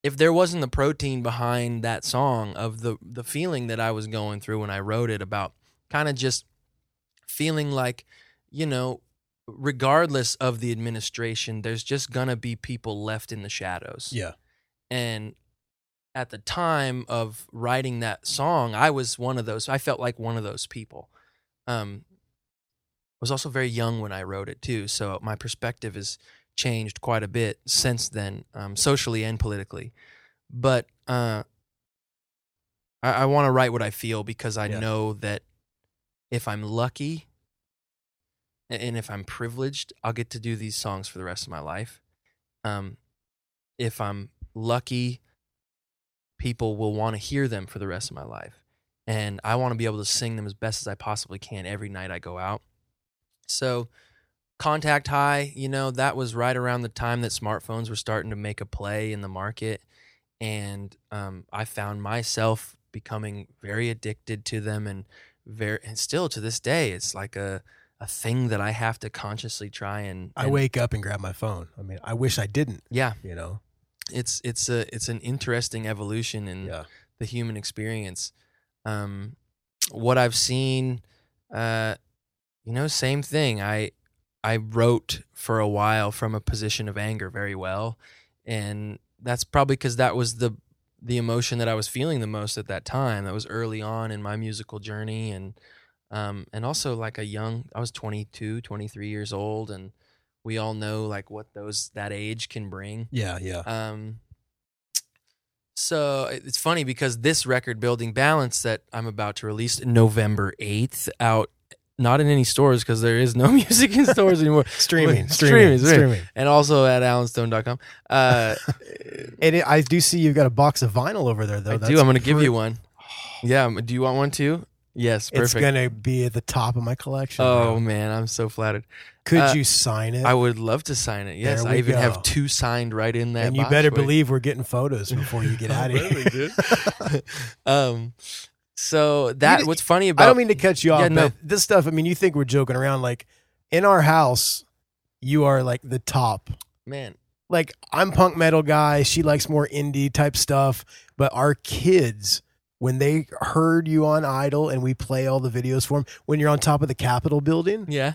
If there wasn't the protein behind that song of the the feeling that I was going through when I wrote it, about kind of just feeling like, you know, regardless of the administration, there's just going to be people left in the shadows. Yeah. And at the time of writing that song, I was one of those. I felt like one of those people. Um, I was also very young when I wrote it, too. So my perspective has changed quite a bit since then, um, socially and politically. But uh, I, I want to write what I feel, because I yeah. know that if I'm lucky and if I'm privileged, I'll get to do these songs for the rest of my life. Um, if I'm lucky, people will want to hear them for the rest of my life. And I want to be able to sing them as best as I possibly can every night I go out. So Contact High, you know, that was right around the time that smartphones were starting to make a play in the market. And um, I found myself becoming very addicted to them, and Very, and still to this day, it's like a, a thing that I have to consciously try and, and. I wake up and grab my phone. I mean, I wish I didn't. Yeah, you know, it's it's a it's an interesting evolution in yeah. the human experience. Um, what I've seen, uh, you know, same thing. I I wrote for a while from a position of anger very well, and that's probably because that was the. the emotion that I was feeling the most at that time. That was early on in my musical journey. And, um, and also like a young, I was twenty-two, twenty-three years old, and we all know like what those, that age can bring. Yeah. Yeah. Um, so it's funny because this record, Building Balance, that I'm about to release November eighth, out, not in any stores, cause there is no music in stores anymore. streaming, streaming, streaming, streaming, and also at allen stone dot com. Uh, and it, I do see you've got a box of vinyl over there, though. I That's do. I'm going to give you one. Yeah. Do you want one too? Yes. Perfect. It's going to be at the top of my collection. Oh, bro. Man, I'm so flattered. Could uh, you sign it? I would love to sign it. Yes, I even go. have two signed right in that. And you box, better right? believe we're getting photos before you get out of really, here, dude. um. So that what's funny about I don't mean to cut you off, yeah, no. but this stuff, I mean, you think we're joking around. Like in our house, you are like the top. Man. like I'm punk metal guy. She likes more indie type stuff. But our kids, when they heard you on Idol and we play all the videos for them, when you're on top of the Capitol building, yeah,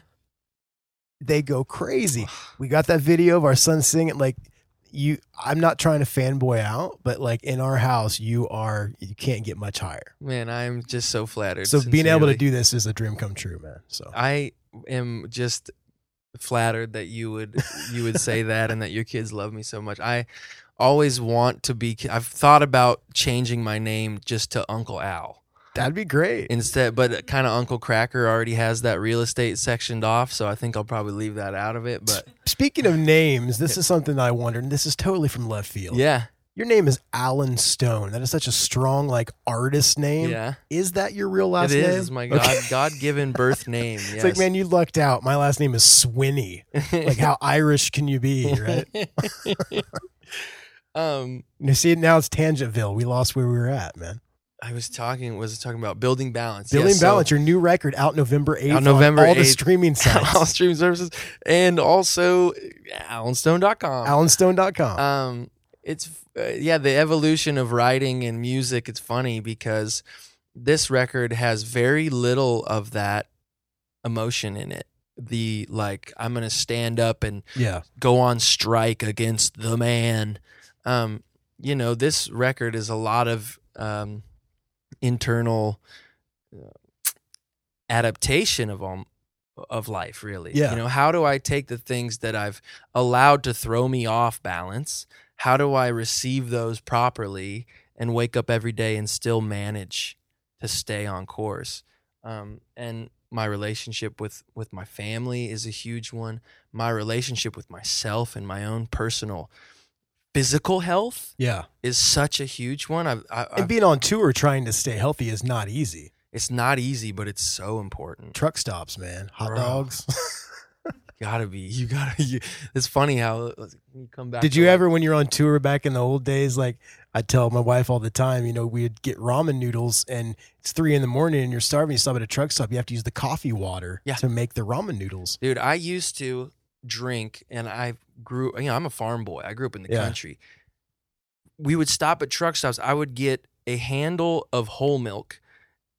they go crazy. We got that video of our son singing. Like you, I'm not trying to fanboy out, but like in our house, you are, you can't get much higher. Man, I'm just so flattered. So sincerely. Being able to do this is a dream come true, man. So I am just flattered that you would you would say that and that your kids love me so much. I always want to be. I've thought about changing my name just to Uncle Al. That'd be great. Instead, but kind of Uncle Cracker already has that real estate sectioned off, so I think I'll probably leave that out of it. But speaking of names, this is something that I wondered, and this is totally from left field. Yeah. Your name is Allen Stone. That is such a strong, like, artist name. Yeah. Is that your real last name? It is. Name? It's my God, okay. God-given birth name. Yes. It's like, man, you lucked out. My last name is Swinney. Like, how Irish can you be, right? um, you see, now it's Tangentville. We lost where we were at, man. I was talking was talking about Building Balance. Building yes, Balance, so, your new record out November eighth out November on all eighth, the streaming sites. All streaming services. And also Allen Stone dot com. Allen Stone dot com. Um, it's, uh, yeah, the evolution of writing and music. It's funny because this record has very little of that emotion in it. The, like, I'm going to stand up and yeah. go on strike against the man. Um, you know, this record is a lot of... Um, internal adaptation of um, of life, really. Yeah. You know, how do I take the things that I've allowed to throw me off balance? How do I receive those properly and wake up every day and still manage to stay on course? Um, and my relationship with, with my family is a huge one. My relationship with myself and my own personal physical health yeah. is such a huge one. I've, I, I've, and being on tour trying to stay healthy is not easy. It's not easy, but it's so important. Truck stops, man. Hot Bro. dogs. Gotta be. You gotta. You, it's funny how you come back. Did you like, ever, when you're on tour back in the old days, like I tell my wife all the time, you know, we'd get ramen noodles and it's three in the morning and you're starving. You stop at a truck stop. You have to use the coffee water yeah. to make the ramen noodles. Dude, I used to drink and I grew, you know, I'm a farm boy. I grew up in the yeah. country. We would stop at truck stops. I would get a handle of whole milk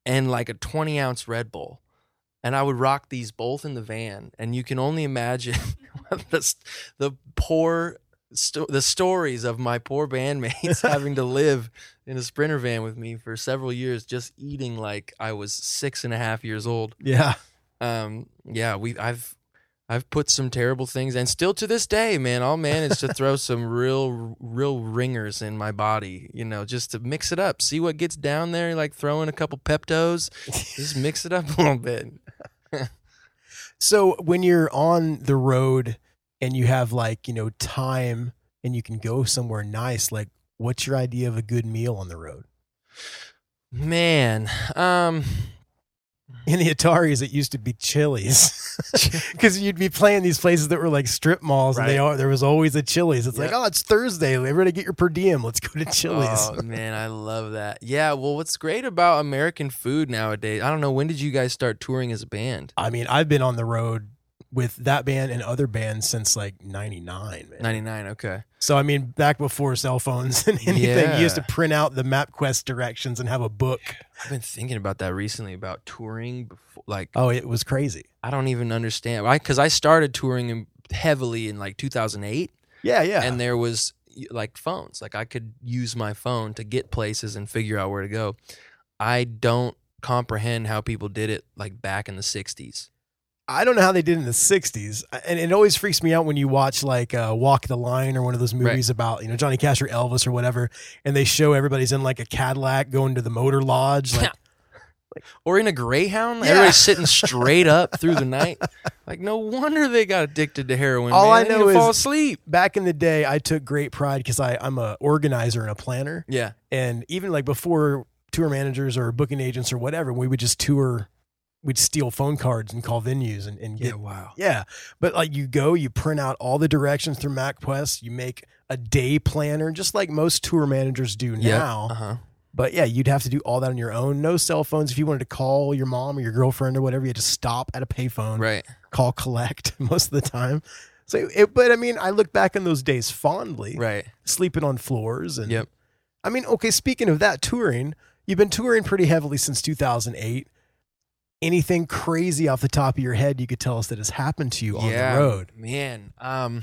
and like a twenty ounce Red Bull. And I would rock these both in the van. And you can only imagine the, the poor, sto- the stories of my poor bandmates having to live in a Sprinter van with me for several years, just eating like I was six and a half years old. Yeah. Um, yeah. We, I've, I've put some terrible things, and still to this day, man, I'll manage to throw some real, real ringers in my body, you know, just to mix it up, see what gets down there, like throwing a couple Peptos, just mix it up a little bit. So when you're on the road and you have like, you know, time and you can go somewhere nice, like what's your idea of a good meal on the road? Man, um... in the Ataris, it used to be Chili's because you'd be playing these places that were like strip malls, right. and they are, there was always a Chili's. It's yep. like, oh, it's Thursday. Everybody get your per diem. Let's go to Chili's. Oh, man, I love that. Yeah, well, what's great about American food nowadays, I don't know, when did you guys start touring as a band? I mean, I've been on the road with that band and other bands since like ninety-nine, man. ninety-nine, okay. So, I mean, back before cell phones and anything, yeah. you used to print out the MapQuest directions and have a book. I've been thinking about that recently, about touring. Before, like, oh, it was crazy. I don't even understand. Because I, I started touring heavily in like two thousand eight. Yeah, yeah. And there was like phones. Like I could use my phone to get places and figure out where to go. I don't comprehend how people did it like back in the sixties. I don't know how they did in the sixties, and it always freaks me out when you watch like uh, Walk the Line or one of those movies right. about, you know, Johnny Cash or Elvis or whatever, and they show everybody's in like a Cadillac going to the Motor Lodge, like, yeah. like or in a Greyhound. Yeah. Everybody's sitting straight up through the night. Like, no wonder they got addicted to heroin. All man. I know is fall asleep. Back in the day, I took great pride because I I'm a organizer and a planner. Yeah, and even like before tour managers or booking agents or whatever, we would just tour. We'd steal phone cards and call venues and, and get, yeah, wow. yeah. But like you go, you print out all the directions through MapQuest, you make a day planner, just like most tour managers do yep. now. Uh-huh. But yeah, you'd have to do all that on your own. No cell phones. If you wanted to call your mom or your girlfriend or whatever, you had to stop at a payphone, right. call collect most of the time. So, it, but I mean, I look back on those days fondly, right? Sleeping on floors and, yep. I mean, okay. Speaking of that, touring, you've been touring pretty heavily since two thousand eight. Anything crazy off the top of your head you could tell us that has happened to you on yeah, the road? Man, um,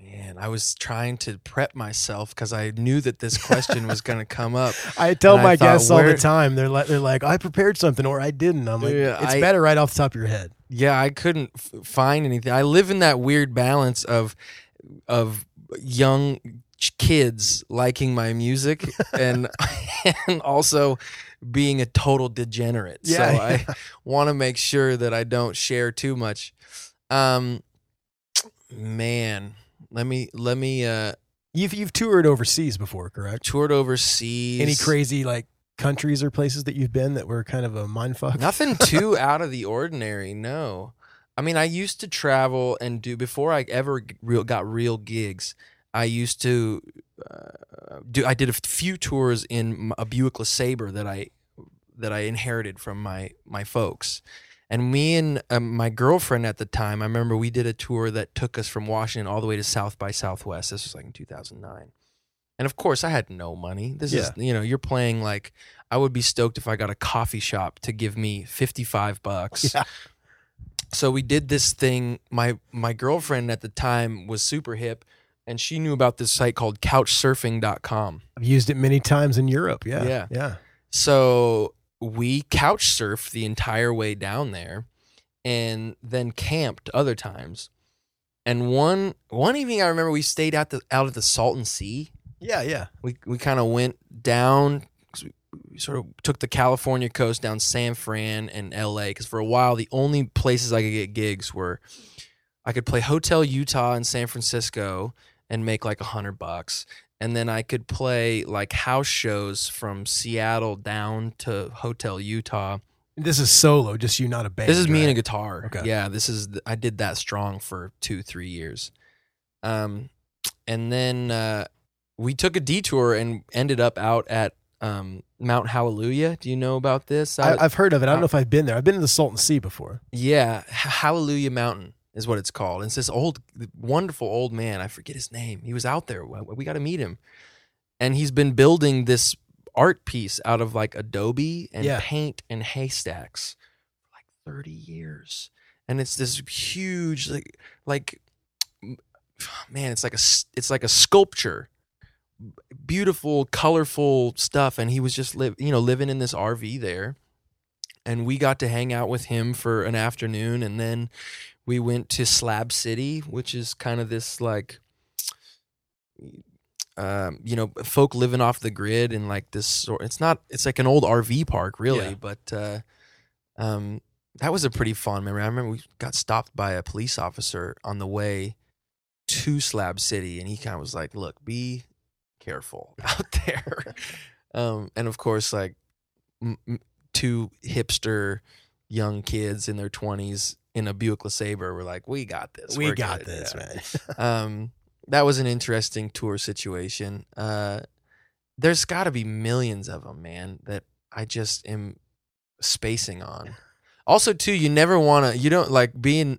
man, I was trying to prep myself because I knew that this question was going to come up. I tell my I thought, guests all the time, they're like, they're like, I prepared something or I didn't. I'm like, yeah, it's I, better right off the top of your head. Yeah, I couldn't f- find anything. I live in that weird balance of of young kids liking my music and and also being a total degenerate. Yeah, so yeah. I want to make sure that I don't share too much. Um, man, let me let me. Uh, you've you've toured overseas before, correct? Toured overseas. Any crazy like countries or places that you've been that were kind of a mindfuck? Nothing too out of the ordinary. No, I mean I used to travel and do before I ever real got real gigs. I used to uh, do. I did a few tours in a Buick LeSabre that I that I inherited from my my folks, and me and um, my girlfriend at the time. I remember we did a tour that took us from Washington all the way to South by Southwest. This was like in two thousand nine, and of course I had no money. This yeah. is you know you're playing like I would be stoked if I got a coffee shop to give me fifty-five bucks. Yeah. So we did this thing. My my girlfriend at the time was super hip. And she knew about this site called couch surfing dot com. I've used it many times in Europe. Yeah. Yeah. Yeah. So we couch surfed the entire way down there and then camped other times. And one one evening I remember we stayed out the out at the Salton Sea. Yeah, yeah. We we kind of went down, we sort of took the California coast down San Fran and L A cuz for a while the only places I could get gigs were I could play Hotel Utah in San Francisco and make like a hundred bucks. And then I could play like house shows from Seattle down to Hotel Utah. This is solo, just you, not a band. This is me right? and a guitar. Okay. Yeah. This is, I did that strong for two, three years. Um, and then, uh, we took a detour and ended up out at, um, Mount Hallelujah. Do you know about this? I, I've heard of it. I don't know if I've been there. I've been to the Salton Sea before. Yeah. Hallelujah Mountain is what it's called. And it's this old, wonderful old man. I forget his name. He was out there. We got to meet him. And he's been building this art piece out of like adobe and yeah. paint and haystacks for like thirty years. And it's this huge, like, like, man, it's like a, it's like a sculpture, beautiful, colorful stuff. And he was just live, you know, living in this R V there. And we got to hang out with him for an afternoon. And then we went to Slab City, which is kind of this like, um, you know, folk living off the grid and like this. It's not. It's like an old R V park, really. Yeah. But uh, um, that was a pretty fond memory. I remember we got stopped by a police officer on the way to Slab City, and he kind of was like, "Look, be careful out there." um, and of course, like m- m- two hipster young kids in their twenties. In a Buick LeSabre, we're like, we got this. We we're got good. this, yeah. man. um, that was an interesting tour situation. Uh, there's got to be millions of them, man, that I just am spacing on. Also, too, you never want to, you don't like being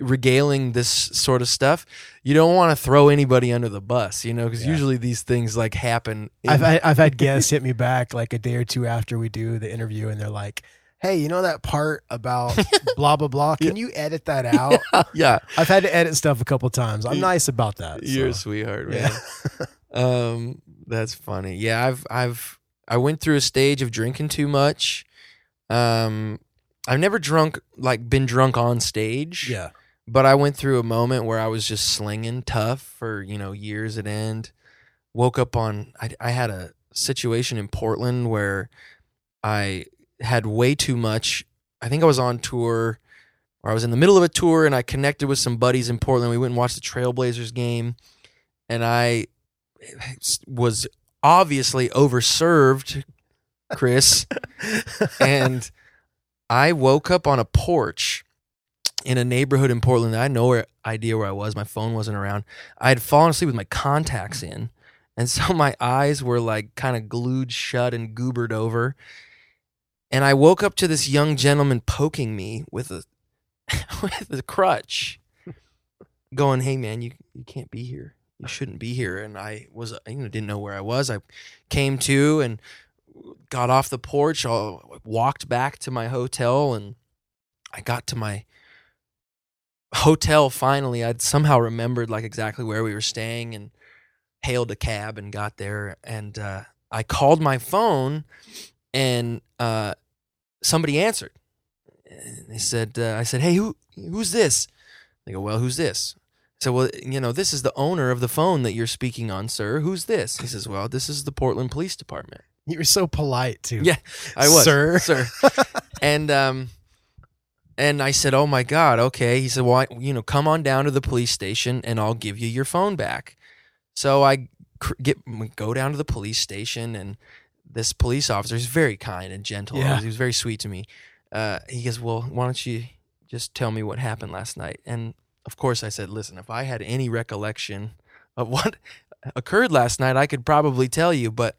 regaling this sort of stuff. You don't want to throw anybody under the bus, you know, because yeah. usually these things like happen. In- I've, had, I've had guests hit me back like a day or two after we do the interview, and they're like, hey, you know that part about blah, blah, blah? Can yeah. you edit that out? Yeah, yeah. I've had to edit stuff a couple of times. I'm nice about that. You're so. a sweetheart, man. Yeah. um, that's funny. Yeah, I've I've I went through a stage of drinking too much. Um, I've never drunk, like been drunk on stage. Yeah. But I went through a moment where I was just slinging tough for, you know, years at end. Woke up on, I, I had a situation in Portland where I had way too much. I think I was on tour, or I was in the middle of a tour, and I connected with some buddies in Portland. We went and watched the Trailblazers game, and I was obviously overserved, Chris. And I woke up on a porch in a neighborhood in Portland that I had no idea where I was. My phone wasn't around. I had fallen asleep with my contacts in, and so my eyes were like kind of glued shut and goobered over. And I woke up to this young gentleman poking me with a with a crutch going, hey, man, you, you can't be here. You shouldn't be here. And I was, you know, didn't know where I was. I came to and got off the porch, walked back to my hotel, and I got to my hotel finally. I'd somehow remembered like exactly where we were staying and hailed a cab and got there. And uh, I called my phone and uh, somebody answered. And they said, uh, I said, hey, who who's this? They go, well, who's this? I said, well, you know, this is the owner of the phone that you're speaking on, sir. Who's this? He says, well, this is the Portland Police Department. You were so polite, too. Yeah, I was. Sir. Sir. and um, and I said, oh, my God, okay. He said, well, I, you know, come on down to the police station and I'll give you your phone back. So I cr- get go down to the police station, and this police officer is very kind and gentle. Yeah. He was very sweet to me. Uh, he goes, well, why don't you just tell me what happened last night? And, of course, I said, listen, if I had any recollection of what occurred last night, I could probably tell you, but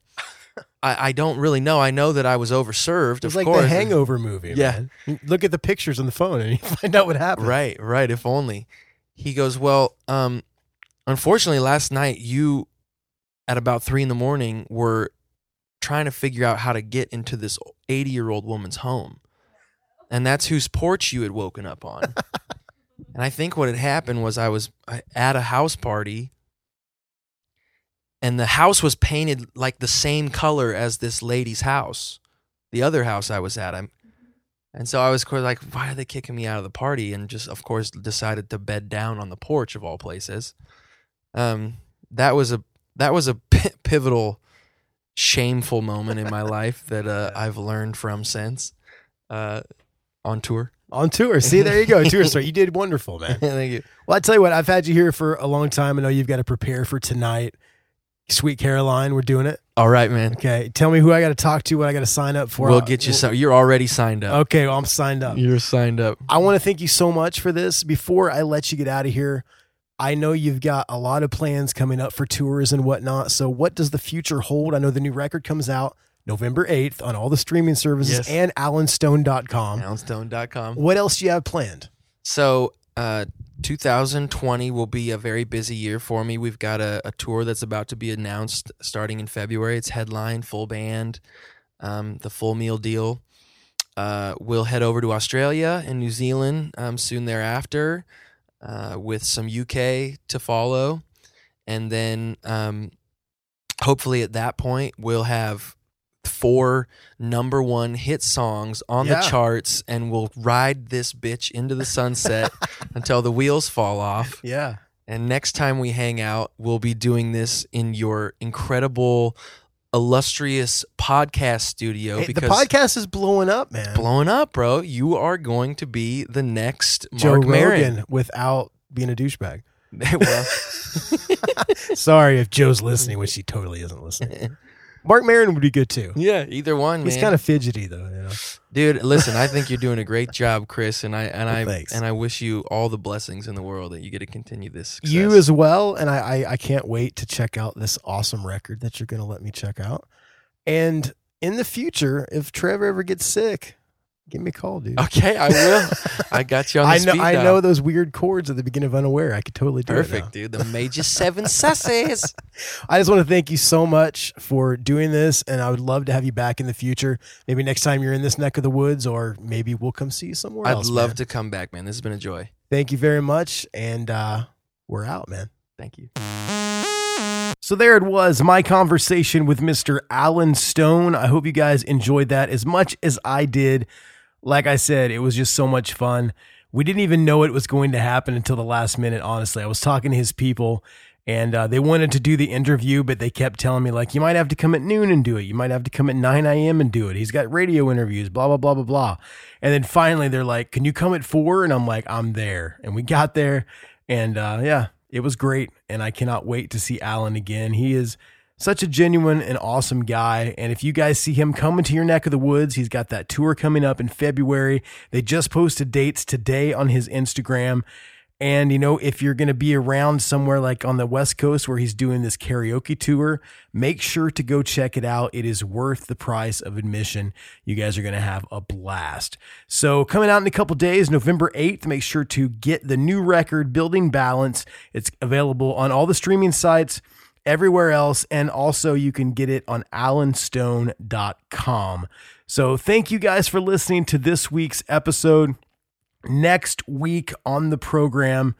I, I don't really know. I know that I was overserved, of course. It's like the Hangover movie, yeah. Man. Look at the pictures on the phone and you find out what happened. Right, right, if only. He goes, well, um, unfortunately, last night you, at about three in the morning, were trying to figure out how to get into this eighty-year-old woman's home, and that's whose porch you had woken up on. And I think what had happened was I was at a house party, and the house was painted like the same color as this lady's house, the other house I was at. I'm, and so I was like, why are they kicking me out of the party? And just, of course, decided to bed down on the porch of all places. Um, that was a that was a p- pivotal, shameful moment in my life that uh, I've learned from since uh, on tour. On tour. See, there you go. Tour star. You did wonderful, man. Thank you. Well, I tell you what, I've had you here for a long time. I know you've got to prepare for tonight. Sweet Caroline, we're doing it. All right, man. Okay. Tell me who I got to talk to, what I got to sign up for. We'll get you some. You're already signed up. Okay. Well, I'm signed up. You're signed up. I want to thank you so much for this. Before I let you get out of here, I know you've got a lot of plans coming up for tours and whatnot. So what does the future hold? I know the new record comes out November eighth on all the streaming services, yes, and allen stone dot com. allen stone dot com. What else do you have planned? So uh, two thousand twenty will be a very busy year for me. We've got a, a tour that's about to be announced starting in February. It's headline, full band, um, the full meal deal. Uh, we'll head over to Australia and New Zealand um, soon thereafter uh, with some U K to follow. And then um, hopefully at that point we'll have four number one hit songs on, yeah, the charts, and we'll ride this bitch into the sunset until the wheels fall off. Yeah. And next time we hang out, we'll be doing this in your incredible, illustrious podcast studio. Hey, because the podcast is blowing up, man. It's blowing up, bro. You are going to be the next Joe Mark Maron. Rogan without being a douchebag. Well, sorry if Joe's listening, which he totally isn't listening. Mark Maron would be good too. Yeah, either one. He's man. kind of fidgety though, you know? Dude. Listen, I think you're doing a great job, Chris, and I and I Thanks. and I wish you all the blessings in the world that you get to continue this success. You as well, and I, I I can't wait to check out this awesome record that you're going to let me check out. And in the future, if Trevor ever gets sick, give me a call, dude. Okay, I will. I got you on the I know, speed I dial. know those weird chords at the beginning of Unaware. I could totally do Perfect, it Perfect, dude. The major seven sussies. I just want to thank you so much for doing this, and I would love to have you back in the future. Maybe next time you're in this neck of the woods, or maybe we'll come see you somewhere I'd else, I'd love man. to come back, man. This has been a joy. Thank you very much, and uh, we're out, man. Thank you. So there it was, my conversation with Mister Allen Stone. I hope you guys enjoyed that as much as I did. Like I said, it was just so much fun. We didn't even know it was going to happen until the last minute, honestly. I was talking to his people, and uh, they wanted to do the interview, but they kept telling me, like, you might have to come at noon and do it. You might have to come at nine a.m. and do it. He's got radio interviews, blah, blah, blah, blah, blah. And then finally, they're like, can you come at four? And I'm like, I'm there. And we got there, and uh, yeah, it was great. And I cannot wait to see Allen again. He is such a genuine and awesome guy. And if you guys see him coming to your neck of the woods, he's got that tour coming up in February. They just posted dates today on his Instagram. And, you know, if you're going to be around somewhere like on the West Coast where he's doing this karaoke tour, make sure to go check it out. It is worth the price of admission. You guys are going to have a blast. So coming out in a couple days, November eighth, make sure to get the new record, Building Balance. It's available on all the streaming sites, everywhere else. And also you can get it on allen stone dot com. So thank you guys for listening to this week's episode. Next week on the program,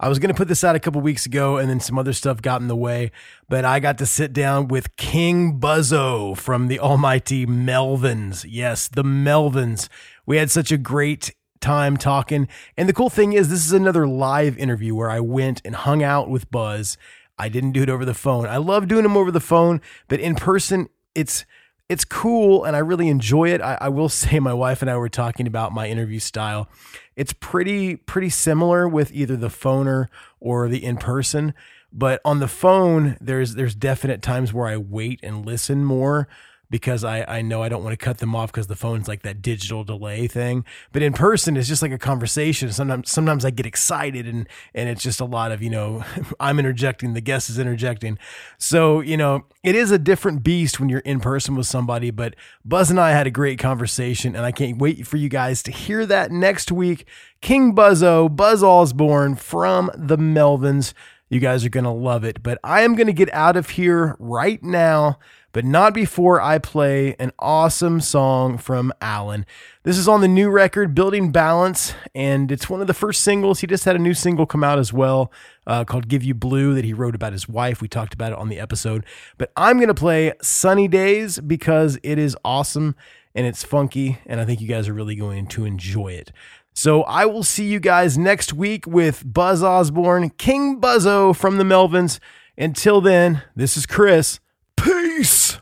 I was going to put this out a couple weeks ago and then some other stuff got in the way, but I got to sit down with King Buzzo from the almighty Melvins. Yes, the Melvins. We had such a great time talking. And the cool thing is this is another live interview where I went and hung out with Buzz. I didn't do it over the phone. I love doing them over the phone, but in person, it's It's cool, and I really enjoy it. I, I will say my wife and I were talking about my interview style. It's pretty pretty similar with either the phoner or the in-person, but on the phone, there's there's definite times where I wait and listen more because I, I know I don't want to cut them off because the phone's like that digital delay thing. But in person, it's just like a conversation. Sometimes sometimes I get excited, and and it's just a lot of, you know, I'm interjecting, the guest is interjecting. So, you know, it is a different beast when you're in person with somebody. But Buzz and I had a great conversation, and I can't wait for you guys to hear that next week. King Buzzo, Buzz Osborne from the Melvins. You guys are going to love it. But I am going to get out of here right now, but not before I play an awesome song from Allen. This is on the new record, Building Balance, and it's one of the first singles. He just had a new single come out as well uh, called Give You Blue that he wrote about his wife. We talked about it on the episode. But I'm going to play Sunny Days because it is awesome and it's funky, and I think you guys are really going to enjoy it. So I will see you guys next week with Buzz Osborne, King Buzzo from the Melvins. Until then, this is Chris. Peace.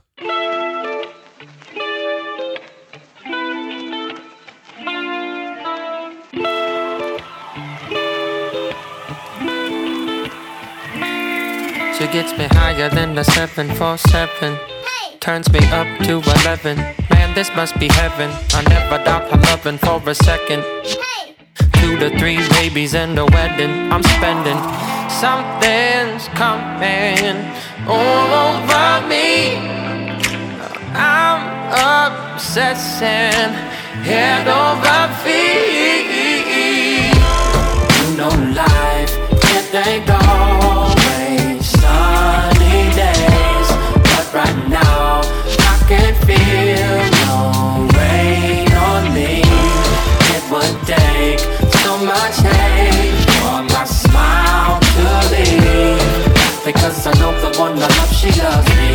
She gets me higher than the seven forty-seven. Turns me up to eleven. Man, this must be heaven. I never doubt her loving for a second. Two to three babies and a wedding. I'm spending. Something's coming all over me. I'm obsessing, head over feet. You know life, it ain't always sunny days, but right now I can feel no rain on me. It would take so much hate for my smile to leave, because I know the one I love, she loves me,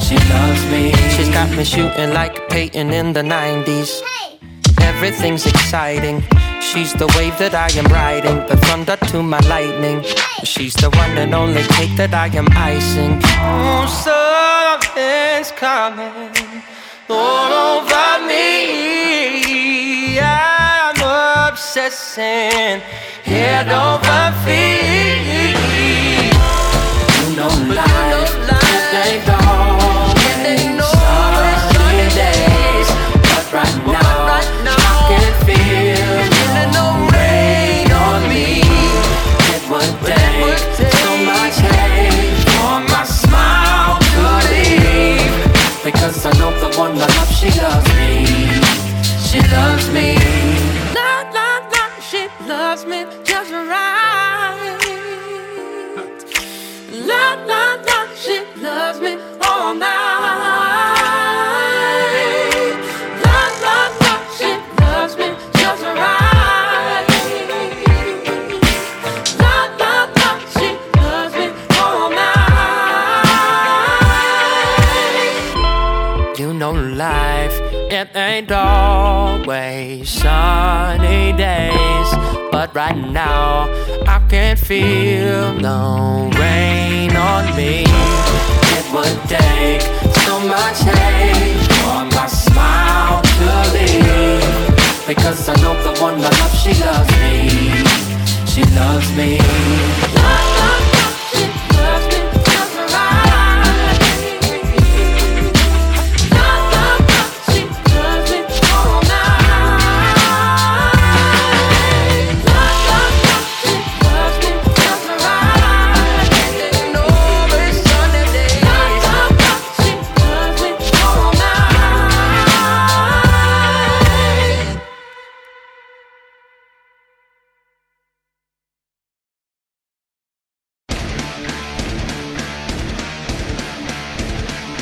she loves me. She's got me shooting like Peyton in the nineties. Hey. Everything's exciting. She's the wave that I am riding, the thunder to my lightning. Hey. She's the one and only cake that I am icing. Oh, something's coming all over me. I'm obsessing, head over feet. No life, it ain't always sunny days, but right now I can feel no rain on me. It would take so much hate for my smile to leave, because I know the one I love, she loves me, she loves me. La la la, she loves me just right. La, la, la, she loves me all night. La, la, la, she loves me just right. La, la, la, she loves me all night. You know life, it ain't always sunny days, but right now I can feel no rain on me. It would take so much hate for my smile to leave, because I know the one I love, she loves me, she loves me. Love, love, love. She loves me just right. Love, love, love. She loves me all night. Love, love, love.